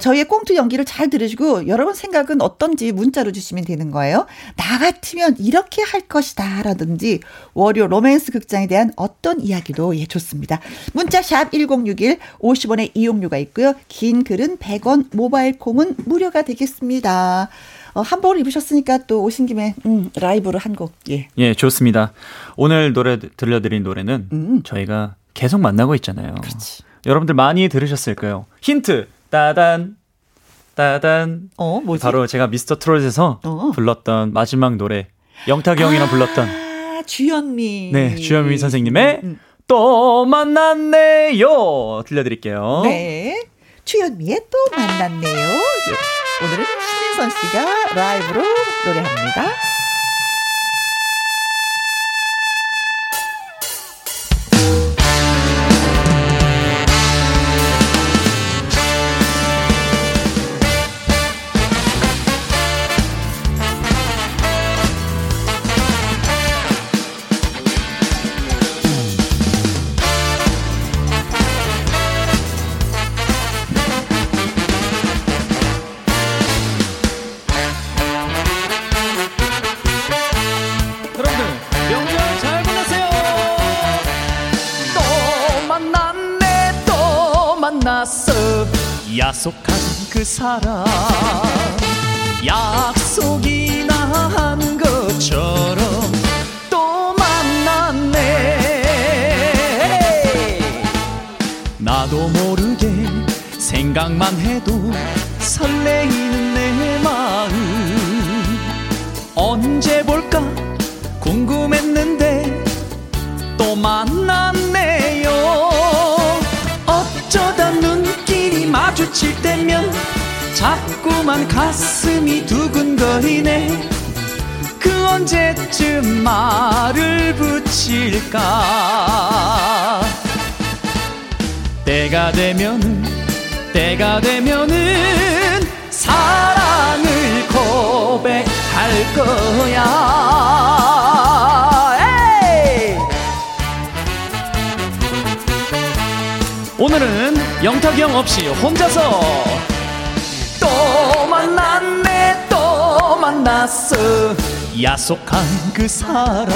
저희의 꽁트 연기를 잘 들으시고 여러분 생각은 어떤지 문자로 주시면 되는 거예요. 나 같으면 이렇게 할 것이다 라든지 월요 로맨스 극장에 대한 어떤 이야기도 예 좋습니다. 문자샵 1061 50원의 이용료가 있고요. 긴 글은 100원 모바일 콩은 무료가 되겠습니다. 한복을 입으셨으니까 또 오신 김에 라이브로 한 곡. 예. 예, 좋습니다. 오늘 노래 들려드린 노래는 저희가 계속 만나고 있잖아요. 그렇지. 여러분들 많이 들으셨을 거예요. 힌트. 따단. 따단. 뭐지? 바로 제가 미스터 트롯에서 불렀던 마지막 노래. 영탁이 형이랑 불렀던 주현미. 네, 주현미 선생님의 또 만났네요. 들려드릴게요. 네. 주현미의 또 만났네요. 네. 오늘은 신인선 씨가 라이브로 노래합니다. 약속한 그 사람 약속이나 한 것처럼 또 만났네. 나도 모르게 생각만 해도 설레이는 내 마음 언제 볼까 궁금했는데 또 만났네요. 어쩌다 눈길이 마주칠 때면 자꾸만 가슴이 두근거리네. 그 언제쯤 말을 붙일까. 때가 되면은 사랑을 고백할 거야. 오늘은 영탁이 형 없이 혼자서 또 만났네. 또 만났어. 약속한 그 사람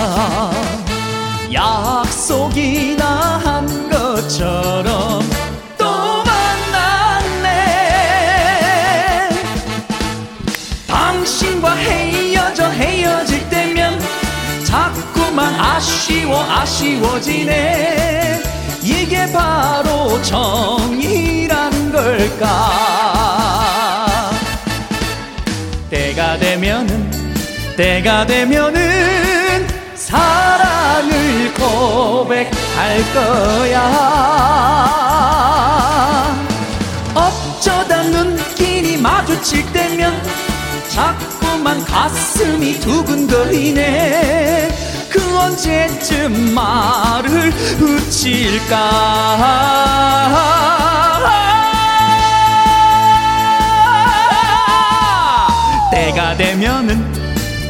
약속이나 한 것처럼 또 만났네. 당신과 헤어질 때면 자꾸만 아쉬워지네. 이게 바로 정이란 걸까. 때가 되면은 사랑을 고백할 거야. 어쩌다 눈길이 마주칠 때면 자꾸만 가슴이 두근거리네. 그 언제쯤 말을 붙일까.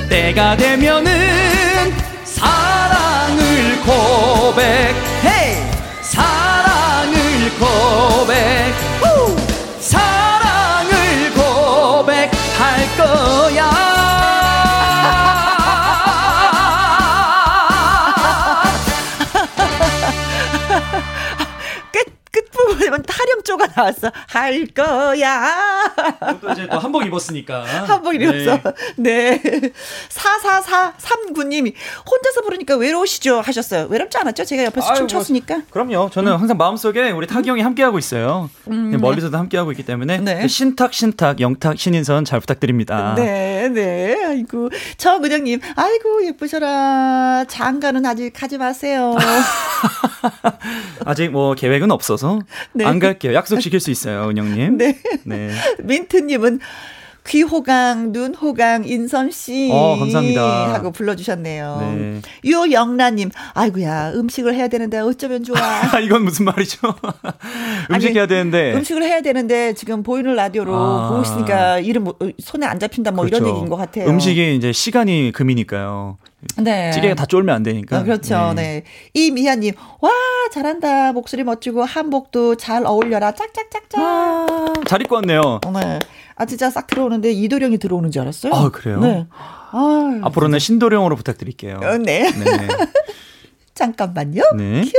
때가 되면은 사랑을 고백. Hey! 사랑을 고백. Woo! 사랑을 고백할 거야. 하렴 쪼가 나왔어. 할 거야. 또 이제 또 한복 입었으니까. 한복 입었어. 네. 4443구님이 혼자서 부르니까 외로우시죠 하셨어요. 외롭지 않았죠? 제가 옆에서 춤췄으니까. 뭐, 그럼요. 저는 항상 마음속에 우리 타기 형이 함께하고 있어요. 멀리서도 함께하고 있기 때문에. 네. 신탁 영탁 신인선 잘 부탁드립니다. 네. 아이고 정은영님. 아이고 예쁘셔라. 장가는 아직 가지 마세요. 아직 뭐 계획은 없어서. 네. 안 갈게요. 약속시킬 수 있어요, 은영님. 네. 민트님은 귀호강, 눈호강, 인선씨. 감사합니다. 하고 불러주셨네요. 네. 유영란님, 아이고야, 음식을 해야 되는데 어쩌면 좋아. 이건 무슨 말이죠? 음식을 해야 되는데 지금 보이는 라디오로 보고 있으니까 이름, 손에 안 잡힌다 뭐 그렇죠. 이런 얘기인 것 같아요. 음식이 이제 시간이 금이니까요. 네. 찌개가 다 쫄면 안 되니까. 그렇죠. 네. 이미아님, 와, 잘한다. 목소리 멋지고 한복도 잘 어울려라. 짝짝짝짝. 와, 잘 입고 왔네요. 네. 진짜 싹 들어오는데 이도령이 들어오는 줄 알았어요. 그래요? 네. 앞으로는 신도령으로 부탁드릴게요. 네. 잠깐만요. 네. 큐.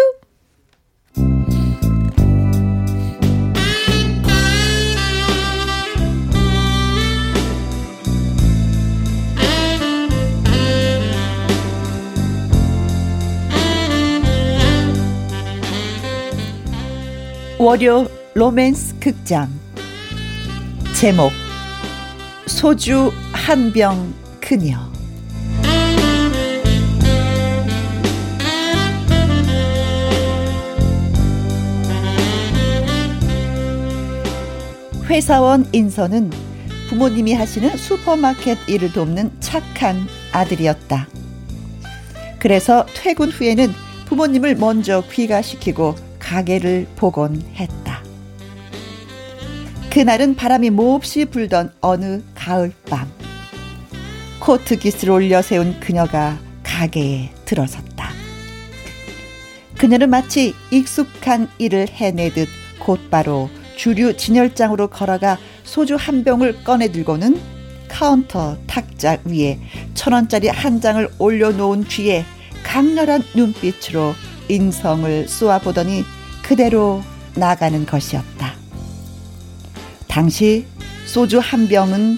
월요 로맨스 극장. 제목 소주 한 병 그녀. 회사원 인선은 부모님이 하시는 슈퍼마켓 일을 돕는 착한 아들이었다. 그래서 퇴근 후에는 부모님을 먼저 귀가시키고 가게를 보곤 했다. 그날은 바람이 몹시 불던 어느 가을밤, 코트깃을 올려 세운 그녀가 가게에 들어섰다. 그녀는 마치 익숙한 일을 해내듯 곧바로 주류 진열장으로 걸어가 소주 한 병을 꺼내 들고는 카운터 탁자 위에 1,000원짜리 한 장을 올려놓은 뒤에 강렬한 눈빛으로 인성을 쏘아보더니 그대로 나가는 것이었다. 당시 소주 한 병은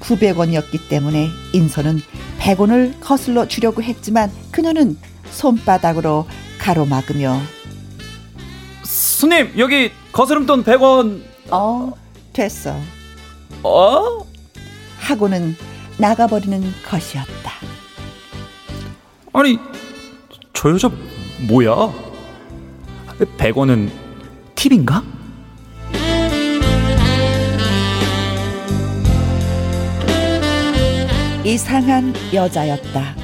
900원이었기 때문에 인선은 100원을 거슬러 주려고 했지만 그녀는 손바닥으로 가로막으며, 스님 여기 거스름돈 100원. 됐어. 하고는 나가버리는 것이었다. 아니 저 여자 뭐야? 100원은 팁인가? 이상한 여자였다.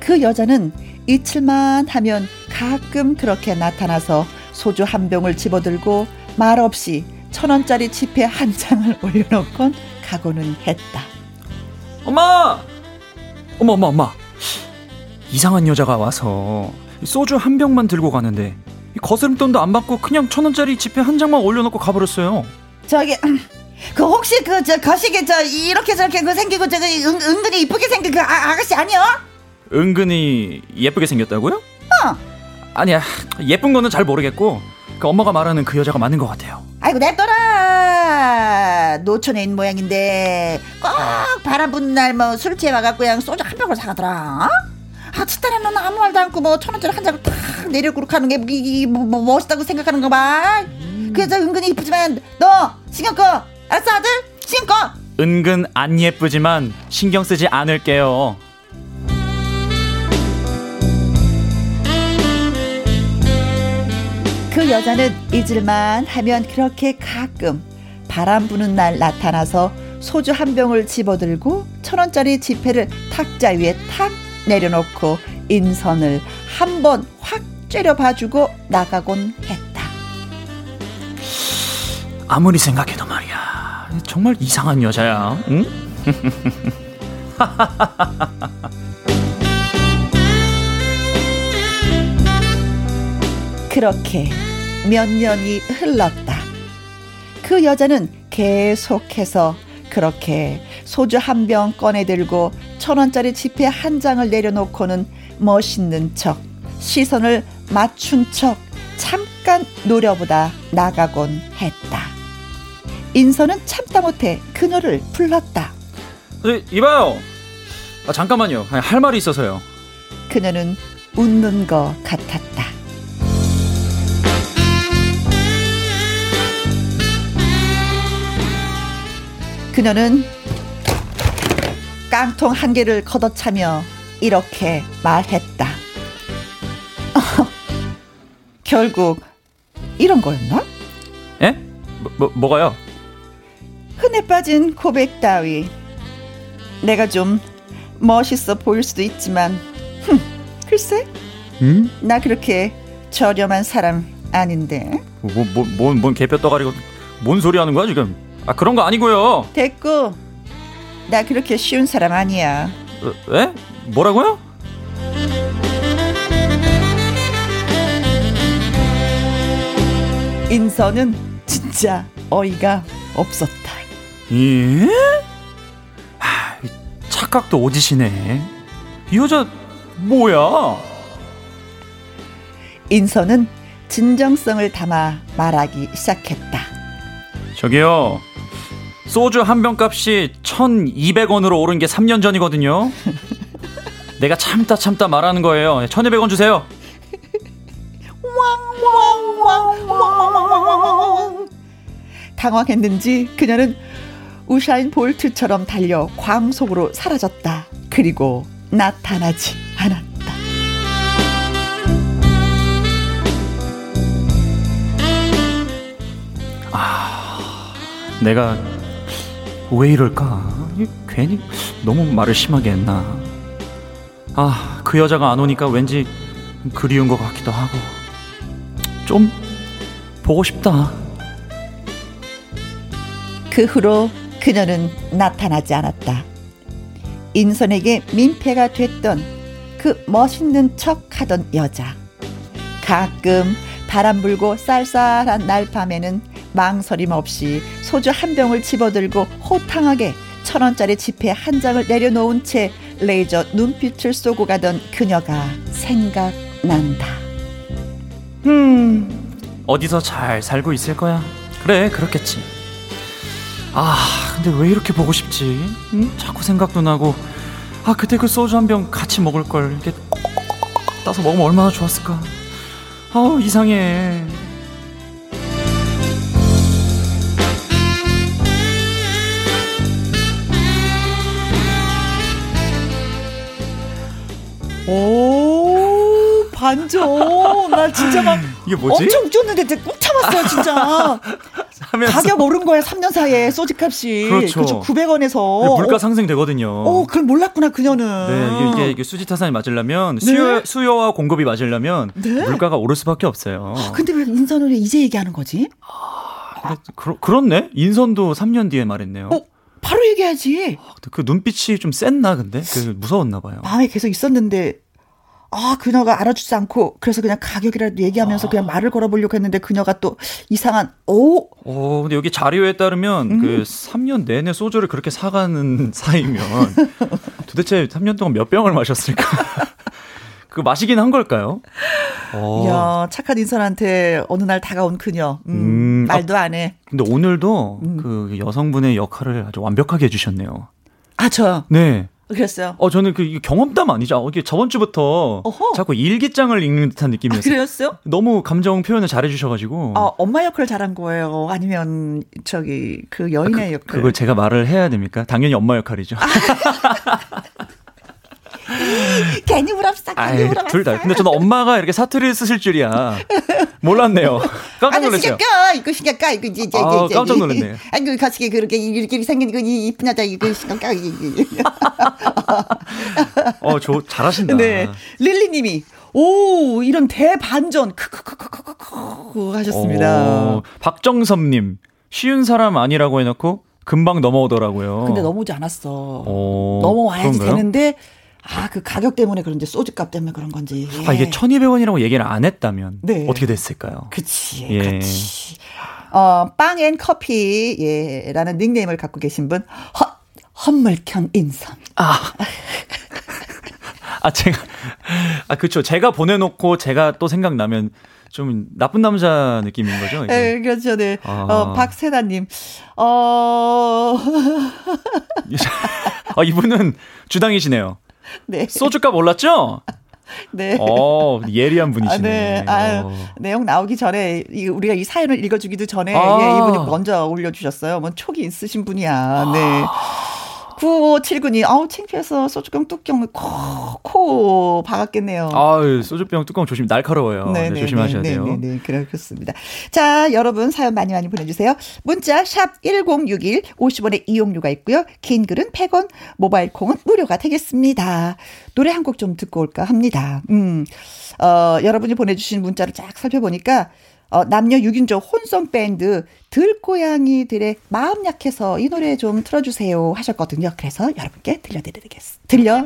그 여자는 잊힐만 하면 가끔 그렇게 나타나서 소주 한 병을 집어들고 말없이 1,000원짜리 지폐 한 장을 올려놓곤 가고는 했다. 엄마! 이상한 여자가 와서 소주 한 병만 들고 가는데 거스름돈도 안 받고 그냥 1,000원짜리 지폐 한 장만 올려놓고 가버렸어요. 저기 그 혹시 그저 거시기 저 이렇게 저렇게 그 생기고 저기 은근히 이쁘게 생긴 그 아가씨 아니요? 은근히 예쁘게 생겼다고요? 아니야, 예쁜 거는 잘 모르겠고 그 엄마가 말하는 그 여자가 맞는 것 같아요. 아이고 냅둬라, 노천에 있는 모양인데 꼭 바람 부는 날 뭐 술 취해 와갖고 그냥 소주 한 병을 사가더라. 치타는 넌 아무 말도 않고 뭐 1,000원짜리 한 장을 탁 내려고 하는 게 뭐 멋있다고 생각하는 거 봐. 그 여자 은근히 이쁘지만 너 신경 꺼. 알았어 아들? 신경 꺼. 은근 안 예쁘지만 신경 쓰지 않을게요. 그 여자는 잊을만 하면 그렇게 가끔 바람 부는 날 나타나서 소주 한 병을 집어들고 1,000원짜리 지폐를 탁자 위에 탁 내려놓고 인선을 한번 확 째려봐주고 나가곤 했다. 아무리 생각해도 말이야, 정말 이상한 여자야. 응? 그렇게 몇 년이 흘렀다. 그 여자는 계속해서 그렇게 소주 한 병 꺼내들고 1,000원짜리 지폐 한 장을 내려놓고는 멋있는 척, 시선을 맞춘 척 잠깐 노려보다 나가곤 했다. 인선은 참다 못해 그녀를 불렀다. 이봐요. 잠깐만요. 할 말이 있어서요. 그녀는 웃는 것 같았다. 그녀는 깡통 한 개를 걷어차며 이렇게 말했다. 결국 이런 거였나? 예? 뭐가요? 흔해 빠진 고백 따위. 내가 좀 멋있어 보일 수도 있지만 글쎄? 나 그렇게 저렴한 사람 아닌데. 뭔 개뼈 떠가리고 뭔 소리 하는 거야 지금? 그런 거 아니고요. 됐고, 나 그렇게 쉬운 사람 아니야. 에? 뭐라고요? 인선은 진짜 어이가 없었다. 예? 착각도 오지시네. 이 여자 뭐야? 인선은 진정성을 담아 말하기 시작했다. 저기요, 소주 한 병값이 1,200원으로 오른 게 3년 전이거든요. 내가 참다 말하는 거예요. 1,200원 주세요. 왕. 멍멍멍멍멍. 당황했는지 그녀는 우샤인 볼트처럼 달려 광 속으로 사라졌다. 그리고 나타나지 않았다. 아, 내가 왜 이럴까? 괜히 너무 말을 심하게 했나? 아, 그 여자가 안 오니까 왠지 그리운 것 같기도 하고 좀 보고 싶다. 그 후로 그녀는 나타나지 않았다. 인선에게 민폐가 됐던 그 멋있는 척하던 여자. 가끔 바람 불고 쌀쌀한 날 밤에는 망설임 없이 소주 한 병을 집어들고 호탕하게 1,000원짜리 지폐 한 장을 내려놓은 채 레이저 눈빛을 쏘고 가던 그녀가 생각난다. 어디서 잘 살고 있을 거야. 그래, 그렇겠지. 아, 근데 왜 이렇게 보고 싶지? 응? 자꾸 생각도 나고. 아, 그때 그 소주 한 병 같이 먹을 걸. 이렇게 따서 먹으면 얼마나 좋았을까. 아우, 이상해. 오, 반전. 나 진짜 막 이게 뭐지? 엄청 쫓는데 꾹 참았어요, 진짜. 하면서. 가격 오른 거예요, 3년 사이에 소지값이. 그렇죠. 900원에서. 물가 상승되거든요. 오, 그럼 몰랐구나, 그녀는. 네, 이게 수지 타산이 맞으려면, 네? 수요와 공급이 맞으려면, 네? 물가가 오를 수밖에 없어요. 아, 근데 왜 인선을 이제 얘기하는 거지? 아, 그렇네. 인선도 3년 뒤에 말했네요. 어? 바로 얘기하지. 그 눈빛이 좀 쎘나 근데? 그 무서웠나 봐요. 마음에 계속 있었는데 아, 그녀가 알아주지 않고 그래서 그냥 가격이라도 얘기하면서 아. 그냥 말을 걸어보려고 했는데 그녀가 또 이상한 오. 근데 여기 자료에 따르면 그 3년 내내 소주를 그렇게 사가는 사이면 도대체 3년 동안 몇 병을 마셨을까? 그 마시긴 한 걸까요? 이야, 착한 인선한테 어느 날 다가온 그녀. 말도 안 해. 근데 오늘도 그 여성분의 역할을 아주 완벽하게 해주셨네요. 아, 저요? 네. 그랬어요. 저는 그 경험담 아니죠. 이게 저번 주부터 어허. 자꾸 일기장을 읽는 듯한 느낌이었어요. 아, 그랬어요? 너무 감정 표현을 잘해주셔가지고. 아, 엄마 역할을 잘한 거예요? 아니면 저기 그 여인의 역할? 그걸 제가 말을 해야 됩니까? 당연히 엄마 역할이죠. 괜히 물어봤어. 둘 다. 근데 저는 엄마가 이렇게 사투리를 쓰실 줄이야. 몰랐네요. 깜짝 놀랐어요. 이거 신기할까? 이거 이제 깜짝 놀랐네. 아니 가시게 그렇게 이렇게 생긴 그 이쁜 여자 이거 신기할까? 저 잘하신다. 네, 릴리님이 오 이런 대반전 크크크크크크 하셨습니다. 박정섭님 쉬운 사람 아니라고 해놓고 금방 넘어오더라고요. 근데 넘어오지 않았어. 넘어와야지 그런가요? 되는데. 아, 그 가격 때문에 그런지 소주값 때문에 그런 건지. 예. 아, 이게 1,200원이라고 얘기를 안 했다면 네. 어떻게 됐을까요? 그치, 예. 그치. 빵앤커피 예, 라는 닉네임을 갖고 계신 분 헛물켠 인선. 그렇죠. 제가 보내놓고 제가 또 생각나면. 좀 나쁜 남자 느낌인 거죠? 네, 그렇죠. 네. 박세나님. 이분은 주당이시네요. 네. 소주값 올랐죠? 네. 예리한 분이시네. 아, 네. 내용 나오기 전에 우리가 이 사연을 읽어주기도 전에 예, 이분이 먼저 올려주셨어요. 뭐 촉이 있으신 분이야. 네. 9579님, 창피해서 소주병 뚜껑을 코 박았겠네요. 아유, 소주병 뚜껑 조심, 날카로워요. 네, 조심하셔야 돼요. 네, 그렇습니다. 자, 여러분, 사연 많이 보내주세요. 문자, 샵 1061, 50원의 이용료가 있고요. 긴 글은 100원, 모바일 콩은 무료가 되겠습니다. 노래 한 곡 좀 듣고 올까 합니다. 여러분이 보내주신 문자를 쫙 살펴보니까, 남녀 6인조 혼성 밴드 들고양이들의 마음 약해서 이 노래 좀 틀어주세요 하셨거든요. 그래서 여러분께 들려드리겠습니다.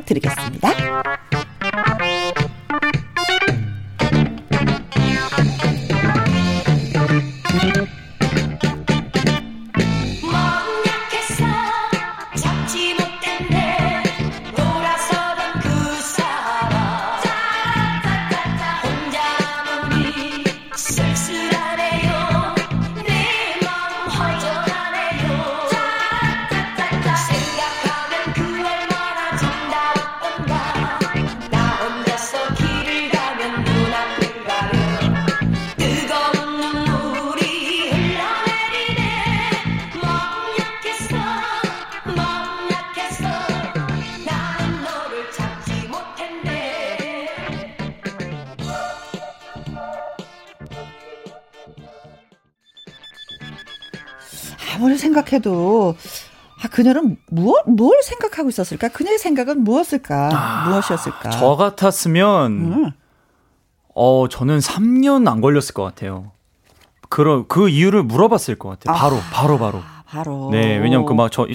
아무리 생각해도 아, 그녀는 뭘 생각하고 있었을까? 그녀의 생각은 무엇이었을까? 저 같았으면 저는 3년 안 걸렸을 것 같아요. 그 이유를 물어봤을 것 같아요. 바로. 네, 왜냐면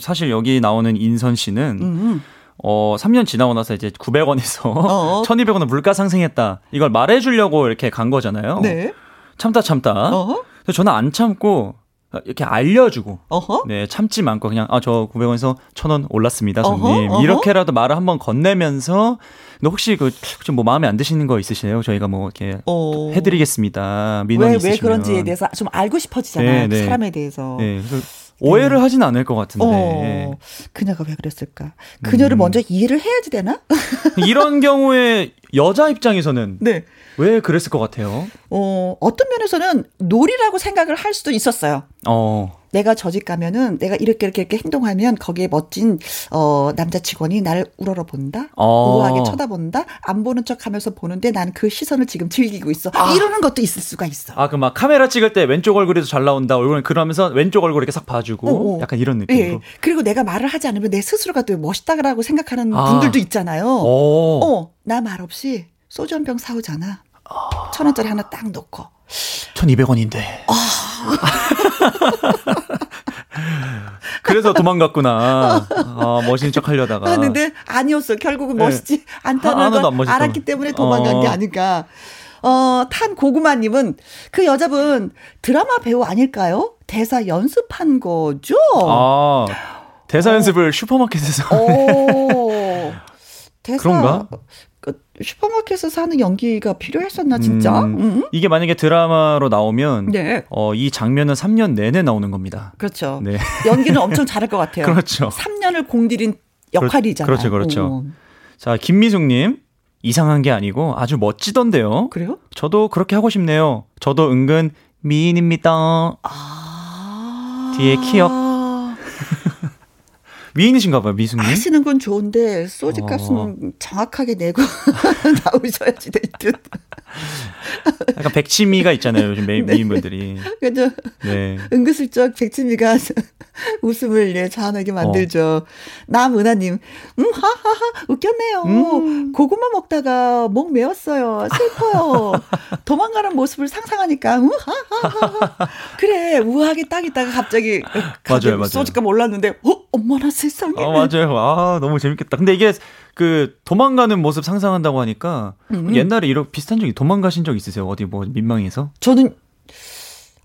사실 여기 나오는 인선 씨는 3년 지나고 나서 이제 900원에서 1,200원으로 물가 상승했다. 이걸 말해주려고 이렇게 간 거잖아요. 네. 참다. 그래서 저는 안 참고 이렇게 알려주고 네, 참지 않고 그냥 저 900원에서 1,000원 올랐습니다, 손님. 이렇게라도 말을 한번 건네면서 근데 혹시 혹시 뭐 마음에 안 드시는 거 있으시나요? 저희가 뭐 이렇게 해드리겠습니다. 민원이 있으시면. 왜 그런지에 대해서 좀 알고 싶어지잖아요. 네, 네. 그 사람에 대해서. 네, 오해를 하진 않을 것 같은데. 그녀가 왜 그랬을까? 그녀를 먼저 이해를 해야지 되나? 이런 경우에 여자 입장에서는 네. 왜 그랬을 것 같아요? 어떤 면에서는 놀이라고 생각을 할 수도 있었어요. 내가 저 집 가면은 내가 이렇게 행동하면 거기에 멋진 남자 직원이 나를 우러러본다, 우아하게 쳐다본다, 안 보는 척하면서 보는데 난 그 시선을 지금 즐기고 있어. 이러는 것도 있을 수가 있어. 그 막 카메라 찍을 때 왼쪽 얼굴에도 잘 나온다. 얼굴 그러면서 왼쪽 얼굴 이렇게 싹 봐주고 약간 이런 느낌으로. 예. 그리고 내가 말을 하지 않으면 내 스스로가 또 멋있다라고 생각하는 분들도 있잖아요. 나 말 없이 소주 한 병 사오잖아. 1,000원짜리 하나 딱 넣고. 1,200원인데. 그래서 도망갔구나. 멋있는 척 하려다가. 근데 아니었어. 결국은 멋있지 네. 않다는 걸 알았기 때문에 도망간 게 아닐까. 탄 고구마님은 그 여자분 드라마 배우 아닐까요? 대사 연습한 거죠? 대사 연습을 슈퍼마켓에서. 대사. 그런가? 슈퍼마켓에서 하는 연기가 필요했었나 진짜? 이게 만약에 드라마로 나오면 네. 이 장면은 3년 내내 나오는 겁니다. 그렇죠. 네. 연기는 엄청 잘할 것 같아요. 그렇죠. 3년을 공들인 역할이잖아요. 그렇죠. 자, 김미숙님. 이상한 게 아니고 아주 멋지던데요. 그래요? 저도 그렇게 하고 싶네요. 저도 은근 미인입니다. 뒤에 키역. 미인이신가 봐요, 미숙님. 하시는 건 좋은데 소지값은 정확하게 내고 나오셔야지 될 듯. 약간 백치미가 있잖아요, 요즘 미인분들이. 그죠. 네. 은근슬쩍 백치미가 웃음을 자아내게 만들죠. 남은하님, 하하하, 웃겼네요. 고구마 먹다가 목 메웠어요. 슬퍼요. 도망가는 모습을 상상하니까, 하하하. 그래, 우아하게 딱 있다가 갑자기 맞아요. 소지값 올랐는데, 엄마나 세상에. 맞아요. 너무 재밌겠다. 근데 이게 그 도망가는 모습 상상한다고 하니까 옛날에 이런 비슷한 적이 도망가신 적 있으세요? 어디 뭐 민망해서? 저는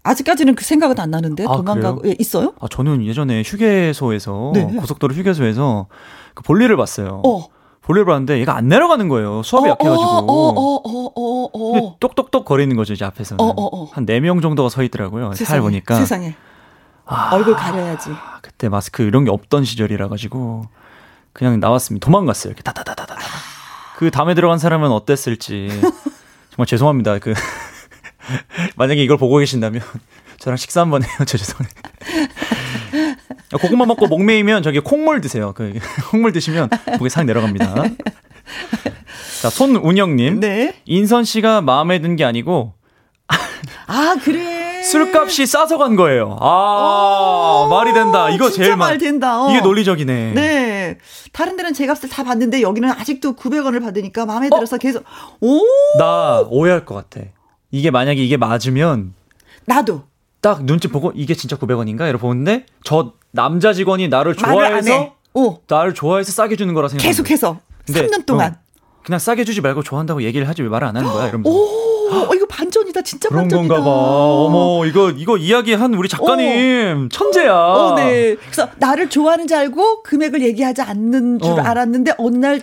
아직까지는 그 생각은 안 나는데 도망가고 있어요? 저는 예전에 휴게소에서 네네. 고속도로 휴게소에서 그 볼일을 봤어요. 볼일을 봤는데 얘가 안 내려가는 거예요. 수압이 약해가지고. 근데 똑똑똑 거리는 거죠 이제 앞에서는. 한 4명 정도가 서 있더라고요. 잘 보니까. 세상에. 얼굴 가려야지. 그때 마스크 이런 게 없던 시절이라 가지고 그냥 나왔습니다. 도망갔어요. 이렇게 다다다다다. 그 다음에 들어간 사람은 어땠을지 정말 죄송합니다. 만약에 이걸 보고 계신다면 저랑 식사 한번 해요. 저 죄송해요. 고구마 먹고 목 메이면 저기 콩물 드세요. 콩물 드시면 목이 싹 내려갑니다. 자, 손운영님. 네. 인선 씨가 마음에 든 게 아니고. 그래. 술값이 싸서 간 거예요. 말이 된다. 이거 진짜 제일 말 된다. 이게 논리적이네. 네. 다른 데는 제 값을 다 받는데 여기는 아직도 900원을 받으니까 마음에 들어서 계속. 나 오해할 것 같아. 이게 만약에 이게 맞으면 나도 딱 눈치 보고 이게 진짜 900원인가? 이러고 보는데 저 남자 직원이 나를 좋아해서 싸게 주는 거라 생각해. 계속해서 3년 동안 그냥 싸게 주지 말고 좋아한다고 얘기를 하지 왜 말을 안 하는 거야? 이러면서. 이거 반전이다. 진짜 그런 반전이다. 그런 건가 봐. 이거 이야기한 우리 작가님 천재야. 네. 그래서 나를 좋아하는 줄 알고 금액을 얘기하지 않는 줄 알았는데 어느 날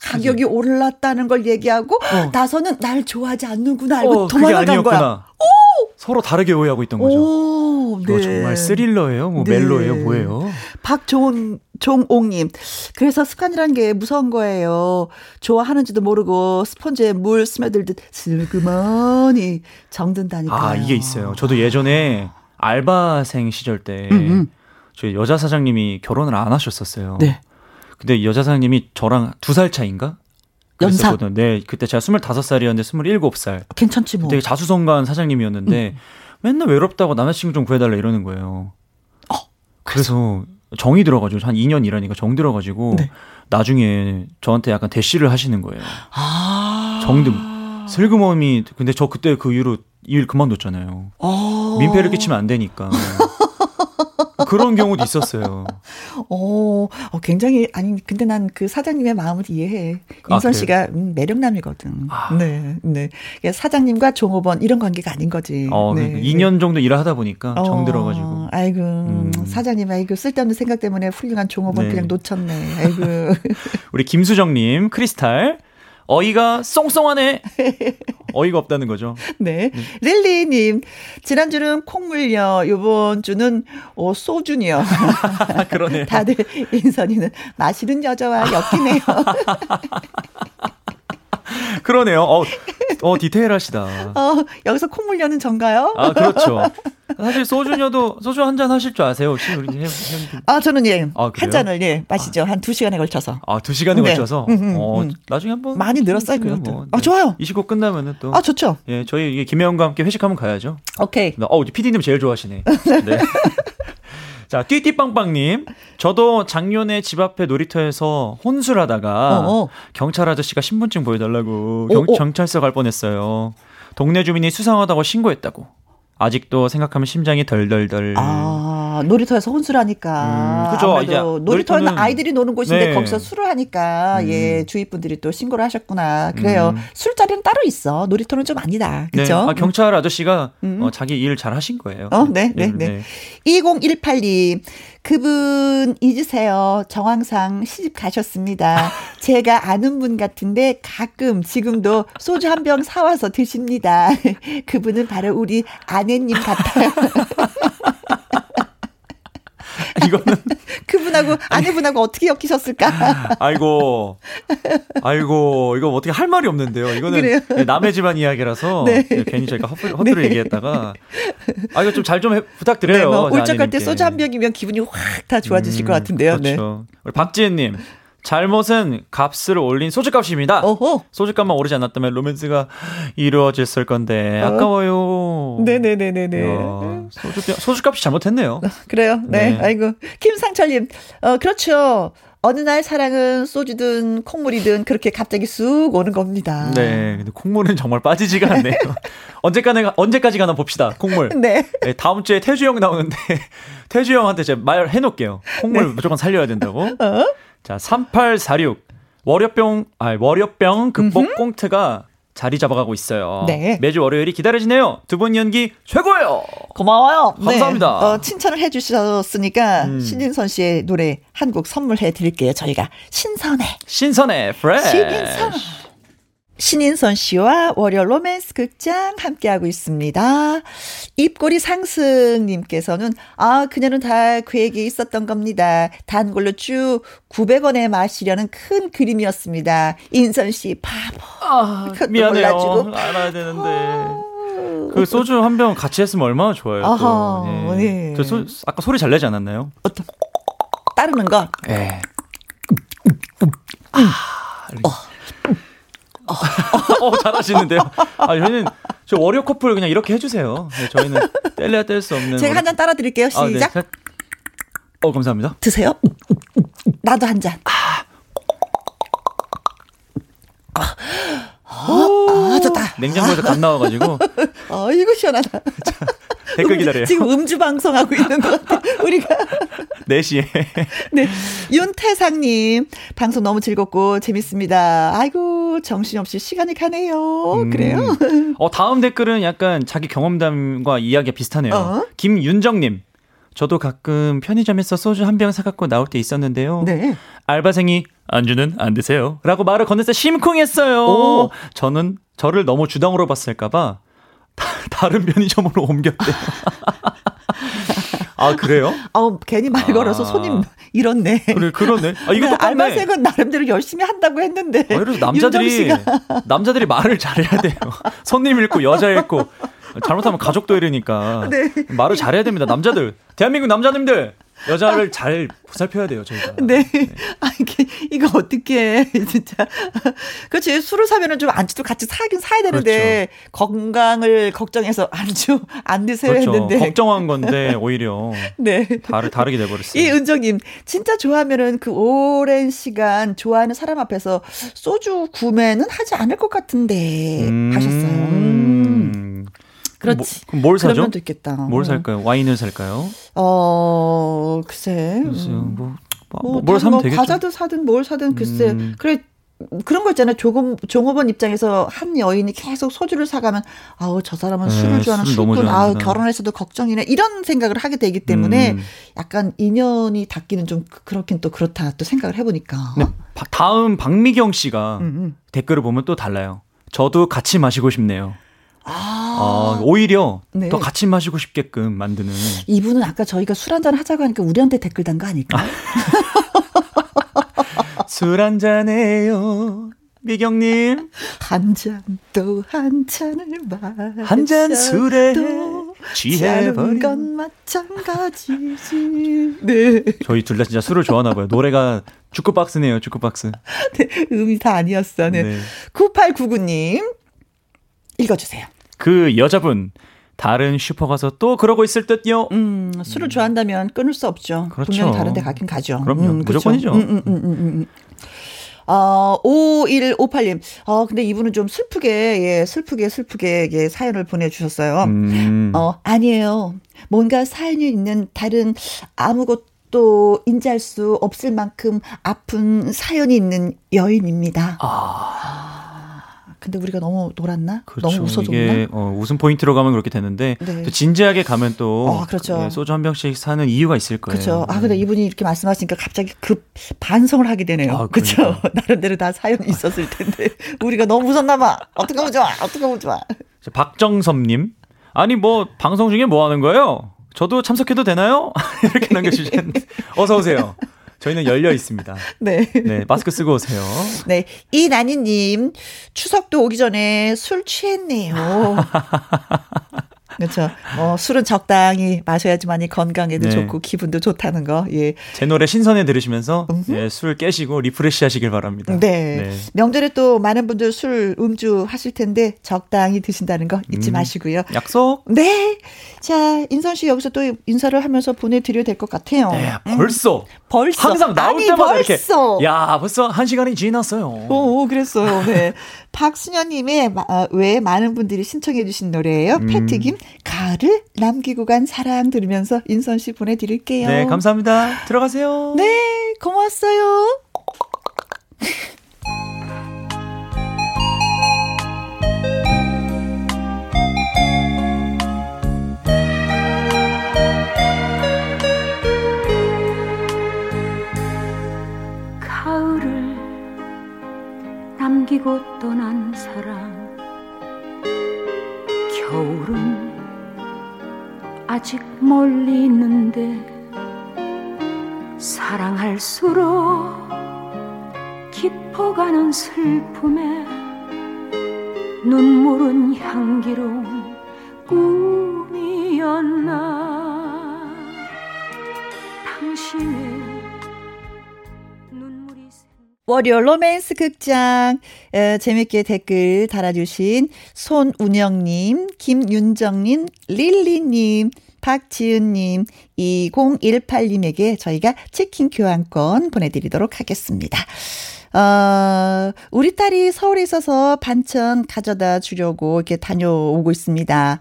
가격이 올랐다는 걸 얘기하고 나서는 날 좋아하지 않는구나 알고 도망간 거야. 서로 다르게 오해하고 있던 거죠. 네. 정말 스릴러예요? 뭐 멜로예요? 뭐예요? 박종옥님. 그래서 습관이란 게 무서운 거예요. 좋아하는지도 모르고 스펀지에 물 스며들듯 슬그머니 정든다니까요. 이게 있어요. 저도 예전에 알바생 시절 때 저희 여자 사장님이 결혼을 안 하셨었어요. 네. 근데 여자 사장님이 저랑 2살 차이인가? 연상. 네, 그때 제가 25살이었는데 27살. 괜찮지 뭐. 되게 자수성가한 사장님이었는데 맨날 외롭다고 남자친구 좀 구해달라 이러는 거예요. 그래서 정이 들어가지고 한 2년 일하니까 정 들어가지고 네. 나중에 저한테 약간 대시를 하시는 거예요. 아~ 정듬 슬그머니. 근데 저 그때 그 이후로 일 그만뒀잖아요. 아~ 민폐를 끼치면 안 되니까. 그런 경우도 있었어요. 굉장히 아니 근데 난 그 사장님의 마음을 이해해. 인선 씨가 매력남이거든. 아. 네, 네. 그러니까 사장님과 종업원 이런 관계가 아닌 거지. 네. 2년 정도 일하다 보니까 정 들어가지고. 아이고 사장님 아이고 쓸데없는 생각 때문에 훌륭한 종업원 네. 그냥 놓쳤네. 아이고. 우리 김수정님 크리스탈. 어이가 쏭쏭하네. 어이가 없다는 거죠. 네. 릴리님, 지난주는 콩물녀, 요번 주는 소주녀. 그러네요. 다들 인선이는 마시는 여자와 엮이네요. 그러네요. 디테일하시다. 여기서 콩물녀는 전가요? 아, 그렇죠. 사실 소주녀도 소주 한 잔 하실 줄 아세요? 혹시 우리 저는 한 잔을 마시죠. 한 2시간에 걸쳐서. 2시간에 걸쳐서. 나중에 한번 많이 늘었어요, 그것도. 뭐, 네. 좋아요. 이 시고 끝나면은 또. 좋죠. 예, 저희 이게 김혜영과 함께 회식 한번 가야죠. 오케이. 우리 PD님 제일 좋아하시네. 네. 자, 띠띠빵빵님. 저도 작년에 집 앞에 놀이터에서 혼술하다가 경찰 아저씨가 신분증 보여달라고 경찰서 갈 뻔했어요. 동네 주민이 수상하다고 신고했다고. 아직도 생각하면 심장이 덜덜덜. 놀이터에서 혼술하니까. 그죠. 이제 놀이터는 아이들이 노는 곳인데 네. 거기서 술을 하니까 주위 분들이 또 신고를 하셨구나. 그래요. 술자리는 따로 있어. 놀이터는 좀 아니다. 그렇죠. 네. 경찰 아저씨가 자기 일 잘 하신 거예요. 네. 2018님. 그분 잊으세요. 정황상 시집 가셨습니다. 제가 아는 분 같은데 가끔 지금도 소주 한 병 사와서 드십니다. 그분은 바로 우리 아내님 같아요. 이거는 그분하고 아내분하고 어떻게 엮이셨을까? 아이고 이거 어떻게 할 말이 없는데요. 이거는 남의 집안 이야기라서 네. 괜히 저희가 헛들을 네. 얘기했다가 이거 좀 잘 좀 부탁드려요. 네, 울적할 때 소주 한 병이면 기분이 확 다 좋아지실 것 같은데요. 그렇죠. 네. 우리 박지혜님. 잘못은 값을 올린 소주값입니다. 소주값만 오르지 않았다면 로맨스가 이루어졌을 건데 아까워요. 네네네네네. 소주값이 잘못했네요. 그래요. 네. 아이고 김상철님. 그렇죠. 어느 날 사랑은 소주든 콩물이든 그렇게 갑자기 쑥 오는 겁니다. 네. 근데 콩물은 정말 빠지지가 않네요. 언제까지 가나 봅시다. 콩물. 네. 네. 다음 주에 태주 형 나오는데 태주 형한테 제가 말해놓을게요. 콩물 네. 무조건 살려야 된다고. 자, 3846. 월요병 극복 꽁트가 자리 잡아가고 있어요. 네. 매주 월요일이 기다려지네요. 두 분 연기 최고예요. 고마워요. 감사합니다. 네. 칭찬을 해주셨으니까 신인선 씨의 노래 한 곡 선물해 드릴게요. 저희가 신선해 프레쉬. 신인선 씨와 월요일 로맨스 극장 함께하고 있습니다. 입꼬리 상승님께서는 그녀는 다 그 얘기 있었던 겁니다. 단골로 쭉 900원에 마시려는 큰 그림이었습니다. 인선 씨 바보. 미안해요. 몰라주고. 알아야 되는데. 그 소주 한 병 같이 했으면 얼마나 좋아요. 또. 네. 저 아까 소리 잘 내지 않았나요? 어떤 따르는 거? 네. 잘하시는데요. 저희는 저 월요 커플 그냥 이렇게 해주세요. 네, 저희는 뗄래야 뗄 수 없는. 제가 한 잔 따라 드릴게요. 시작. 네. 감사합니다. 드세요. 나도 한 잔. 좋다. 냉장고에서 갓 나와가지고. 이거 시원하다. 자, 댓글 기다려요. 지금 음주 방송하고 있는 것 같아요. 우리가. 4시에. 네. 윤태상님, 방송 너무 즐겁고 재밌습니다. 아이고, 정신없이 시간이 가네요. 그래요? 다음 댓글은 약간 자기 경험담과 이야기가 비슷하네요. 김윤정님, 저도 가끔 편의점에서 소주 한 병 사갖고 나올 때 있었는데요. 네. 알바생이 안주는 안 드세요 라고 말을 건네서 심쿵했어요. 저는 저를 너무 주당으로 봤을까봐 다른 편의점으로 옮겼대요. 그래요? 괜히 말 걸어서 손님 잃었네. 그러네. 이것도 알바생은 나름대로 열심히 한다고 했는데. 그래서 남자들이 말을 잘해야 돼요. 손님 잃고 여자 잃고 잘못하면 가족도 잃으니까. 네. 말을 잘해야 됩니다. 남자들. 대한민국 남자님들 여자를 잘 보살펴야 돼요, 저희가. 네. 네. 아, 이거 어떻게 해, 진짜. 그렇지. 술을 사면은 좀 안주도 같이 사긴 사야 되는데, 그렇죠. 건강을 걱정해서 안주 안 드세요 그렇죠. 했는데. 걱정한 건데, 오히려. 네. 다르게 돼버렸어요. 이 은정님, 진짜 좋아하면은 그 오랜 시간 좋아하는 사람 앞에서 소주 구매는 하지 않을 것 같은데, 하셨어요. 그렇지. 그럼 뭘 사죠? 그러면 좋겠다. 뭘 살까요? 와인을 살까요? 글쎄. 뭘 사면 되겠죠? 과자도 사든 뭘 사든 글쎄. 그래 그런 거 있잖아요. 종업원 입장에서 한 여인이 계속 소주를 사가면 아우 저 사람은 술을 좋아하는 술꾼. 아우 결혼해서도 걱정이네. 이런 생각을 하게 되기 때문에 약간 인연이 닿기는 좀 그렇긴 또 그렇다. 또 생각을 해보니까. 네, 다음 박미경 씨가 댓글을 보면 또 달라요. 저도 같이 마시고 싶네요. 오히려 네. 더 같이 마시고 싶게끔 만드는. 이분은 아까 저희가 술 한잔 하자고 하니까 우리한테 댓글 단 거 아닐까? 술 한잔해요 미경님. 한 잔 또 한 잔을 마셔. 한 잔 술에 취해버린 건 마찬가지지. 네. 저희 둘 다 진짜 술을 좋아하나 봐요. 노래가 주크박스네요. 주크박스. 네, 음이 다 아니었어. 네. 네. 9899님 읽어주세요. 그 여자분 다른 슈퍼 가서 또 그러고 있을 듯요. 술을 좋아한다면 끊을 수 없죠. 그렇죠. 분명히 다른 데 가긴 가죠. 그럼요. 무조건이죠. 5158님. 근데 이분은 좀 슬프게 예, 사연을 보내주셨어요. 아니에요. 뭔가 사연이 있는 다른 아무것도 인지할 수 없을 만큼 아픈 사연이 있는 여인입니다. 근데 우리가 너무 놀았나? 그렇죠. 너무 웃어줬나? 이게 웃음 포인트로 가면 그렇게 되는데 네. 또 진지하게 가면 또 그렇죠. 예, 소주 한 병씩 사는 이유가 있을 거예요. 그렇죠. 네. 근데 이분이 이렇게 말씀하시니까 갑자기 급 반성을 하게 되네요. 그렇죠. 나름대로 다 사연이 있었을 텐데 우리가 너무 웃었나 봐. 어떡하면 좋아. 박정섭님. 아니 방송 중에 뭐 하는 거예요? 저도 참석해도 되나요? 이렇게 남겨주셨는데 어서 오세요. 저희는 열려 있습니다. 네. 네, 마스크 쓰고 오세요. 네. 이나니님, 추석도 오기 전에 술 취했네요. 그렇죠. 술은 적당히 마셔야지만이 건강에도 네. 좋고 기분도 좋다는 거. 예. 제 노래 신선해 들으시면서 예, 술 깨시고 리프레시 하시길 바랍니다. 네. 네. 명절에 또 많은 분들 술 음주 하실 텐데 적당히 드신다는 거 잊지 마시고요. 약속. 네. 자, 인선 씨 여기서 또 인사를 하면서 보내드려야 될 것 같아요. 네, 벌써. 항상 나올 때마다 벌써. 이렇게. 야, 벌써 한 시간이 지났어요. 그랬어요. 네. 박순현님의 왜 많은 분들이 신청해 주신 노래예요. 패티김. 가을을 남기고 간 사랑 들으면서 인선 씨 보내드릴게요. 네, 감사합니다. 들어가세요. 네, 고마웠어요. 가을을 남기고 떠난 사랑 겨울은 아직 멀리 있는데 사랑할수록 깊어가는 슬픔에 눈물은 향기로운 꿈이었나 당신의 월요 로맨스 극장 재밌게 댓글 달아주신 손운영님, 김윤정님, 릴리님, 박지은님, 2018님에게 저희가 치킨 교환권 보내드리도록 하겠습니다. 우리 딸이 서울에 있어서 반찬 가져다 주려고 이렇게 다녀오고 있습니다.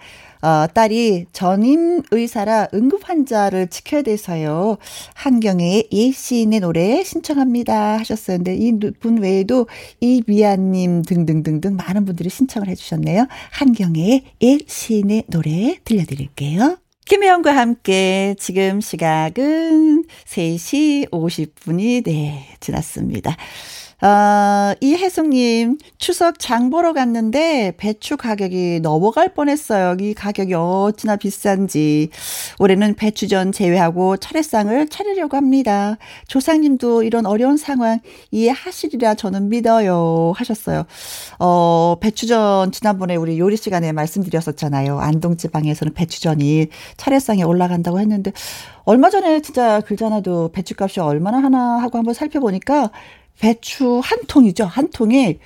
딸이 전임 의사라 응급 환자를 지켜야 돼서요. 한경애의 예시인의 노래 신청합니다 하셨었는데 이분 외에도 이미아님 등등등등 많은 분들이 신청을 해주셨네요. 한경애의 예시인의 노래 들려드릴게요. 김혜영과 함께 지금 시각은 3시 50분이 지났습니다. 이혜숙님, 추석 장 보러 갔는데 배추 가격이 넘어갈 뻔했어요. 이 가격이 어찌나 비싼지. 올해는 배추전 제외하고 차례상을 차리려고 합니다. 조상님도 이런 어려운 상황 이해하시리라 저는 믿어요. 하셨어요. 배추전 지난번에 우리 요리 시간에 말씀드렸었잖아요. 안동지방에서는 배추전이 차례상에 올라간다고 했는데 얼마 전에 진짜 글자나도 배추값이 얼마나 하나 하고 한번 살펴보니까 배추 한 통이죠. 한 통이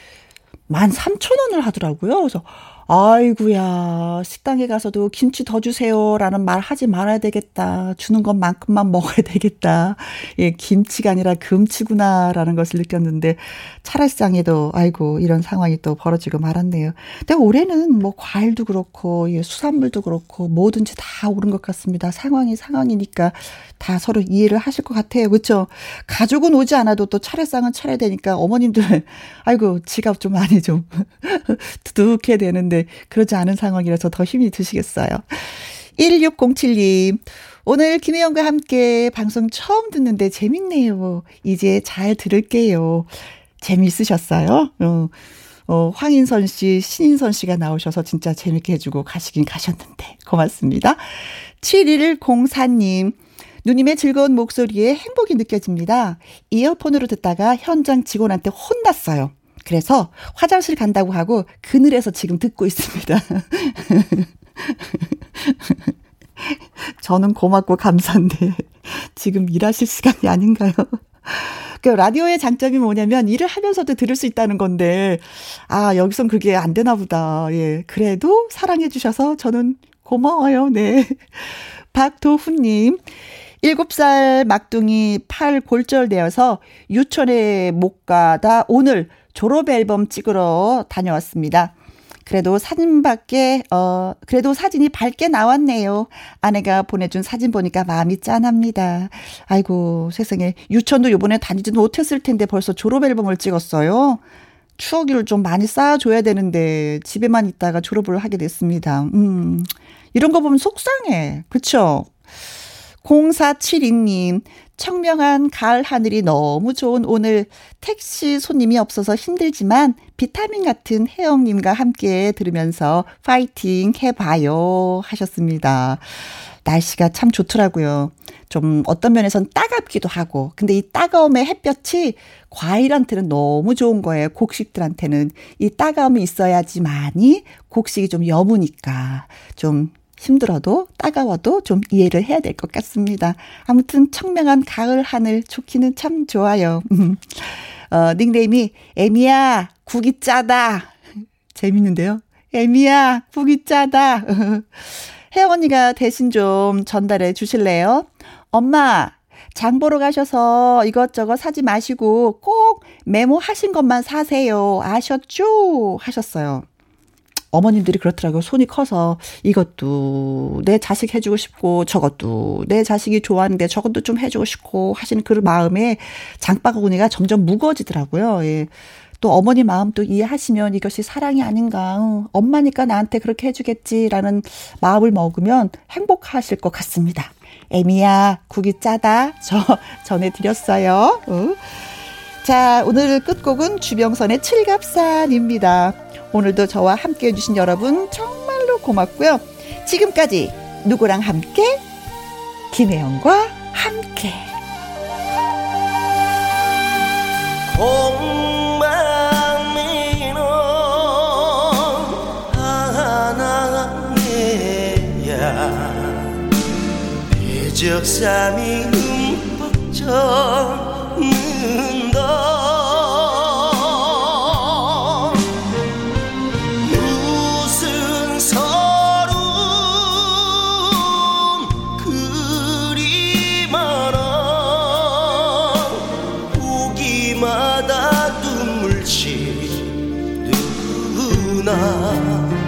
13,000원을 하더라고요. 그래서 아이고야, 식당에 가서도 김치 더 주세요라는 말 하지 말아야 되겠다. 주는 것만큼만 먹어야 되겠다. 예, 김치가 아니라 금치구나라는 것을 느꼈는데 차례상에도 아이고 이런 상황이 또 벌어지고 말았네요. 근데 올해는 뭐 과일도 그렇고 예, 수산물도 그렇고 뭐든지 다 오른 것 같습니다. 상황이 상황이니까 다 서로 이해를 하실 것 같아요. 그렇죠? 가족은 오지 않아도 또 차례상은 차려야 되니까 어머님들 아이고 지갑 좀 많이 좀 두둑해 되는데 그러지 않은 상황이라서 더 힘이 드시겠어요. 1607님, 오늘 김혜영과 함께 방송 처음 듣는데 재밌네요. 이제 잘 들을게요. 재미있으셨어요? 황인선 씨, 신인선 씨가 나오셔서 진짜 재밌게 해주고 가시긴 가셨는데 고맙습니다. 7104님, 누님의 즐거운 목소리에 행복이 느껴집니다. 이어폰으로 듣다가 현장 직원한테 혼났어요. 그래서 화장실 간다고 하고 그늘에서 지금 듣고 있습니다. 저는 고맙고 감사한데 지금 일하실 시간이 아닌가요? 그러니까 라디오의 장점이 뭐냐면 일을 하면서도 들을 수 있다는 건데 아 여기선 그게 안 되나 보다. 예, 그래도 사랑해 주셔서 저는 고마워요. 네, 박도훈님. 7살 막둥이 팔 골절되어서 유치원에 못 가다 오늘 졸업앨범 찍으러 다녀왔습니다. 그래도 사진이 밝게 나왔네요. 아내가 보내준 사진 보니까 마음이 짠합니다. 아이고, 세상에. 유치원도 요번에 다니지도 못했을 텐데 벌써 졸업앨범을 찍었어요. 추억을 좀 많이 쌓아줘야 되는데 집에만 있다가 졸업을 하게 됐습니다. 이런 거 보면 속상해. 그쵸? 0472님, 청명한 가을 하늘이 너무 좋은 오늘 택시 손님이 없어서 힘들지만 비타민 같은 혜영님과 함께 들으면서 파이팅 해봐요 하셨습니다. 날씨가 참 좋더라고요. 좀 어떤 면에선 따갑기도 하고 근데 이 따가움의 햇볕이 과일한테는 너무 좋은 거예요. 곡식들한테는 이 따가움이 있어야지만이 곡식이 좀 여무니까 좀 힘들어도 따가워도 좀 이해를 해야 될 것 같습니다. 아무튼 청명한 가을 하늘 좋기는 참 좋아요. 닉네임이 에미야 국이 짜다. 재밌는데요. 에미야 국이 짜다. 혜영 언니가 대신 좀 전달해 주실래요? 엄마 장 보러 가셔서 이것저것 사지 마시고 꼭 메모하신 것만 사세요. 아셨죠? 하셨어요. 어머님들이 그렇더라고요. 손이 커서 이것도 내 자식 해주고 싶고 저것도 내 자식이 좋아하는데 저것도 좀 해주고 싶고 하시는 그 마음에 장바구니가 점점 무거워지더라고요. 예. 또 어머니 마음도 이해하시면 이것이 사랑이 아닌가. 엄마니까 나한테 그렇게 해주겠지라는 마음을 먹으면 행복하실 것 같습니다. 애미야 국이 짜다. 저 전해드렸어요. 자, 오늘 끝곡은 주병선의 칠갑산입니다. 오늘도 저와 함께해 주신 여러분 정말로 고맙고요. 지금까지 누구랑 함께? 김혜영과 함께. 공망민호 하나야 대적삼이 흠뻑 젖는다 나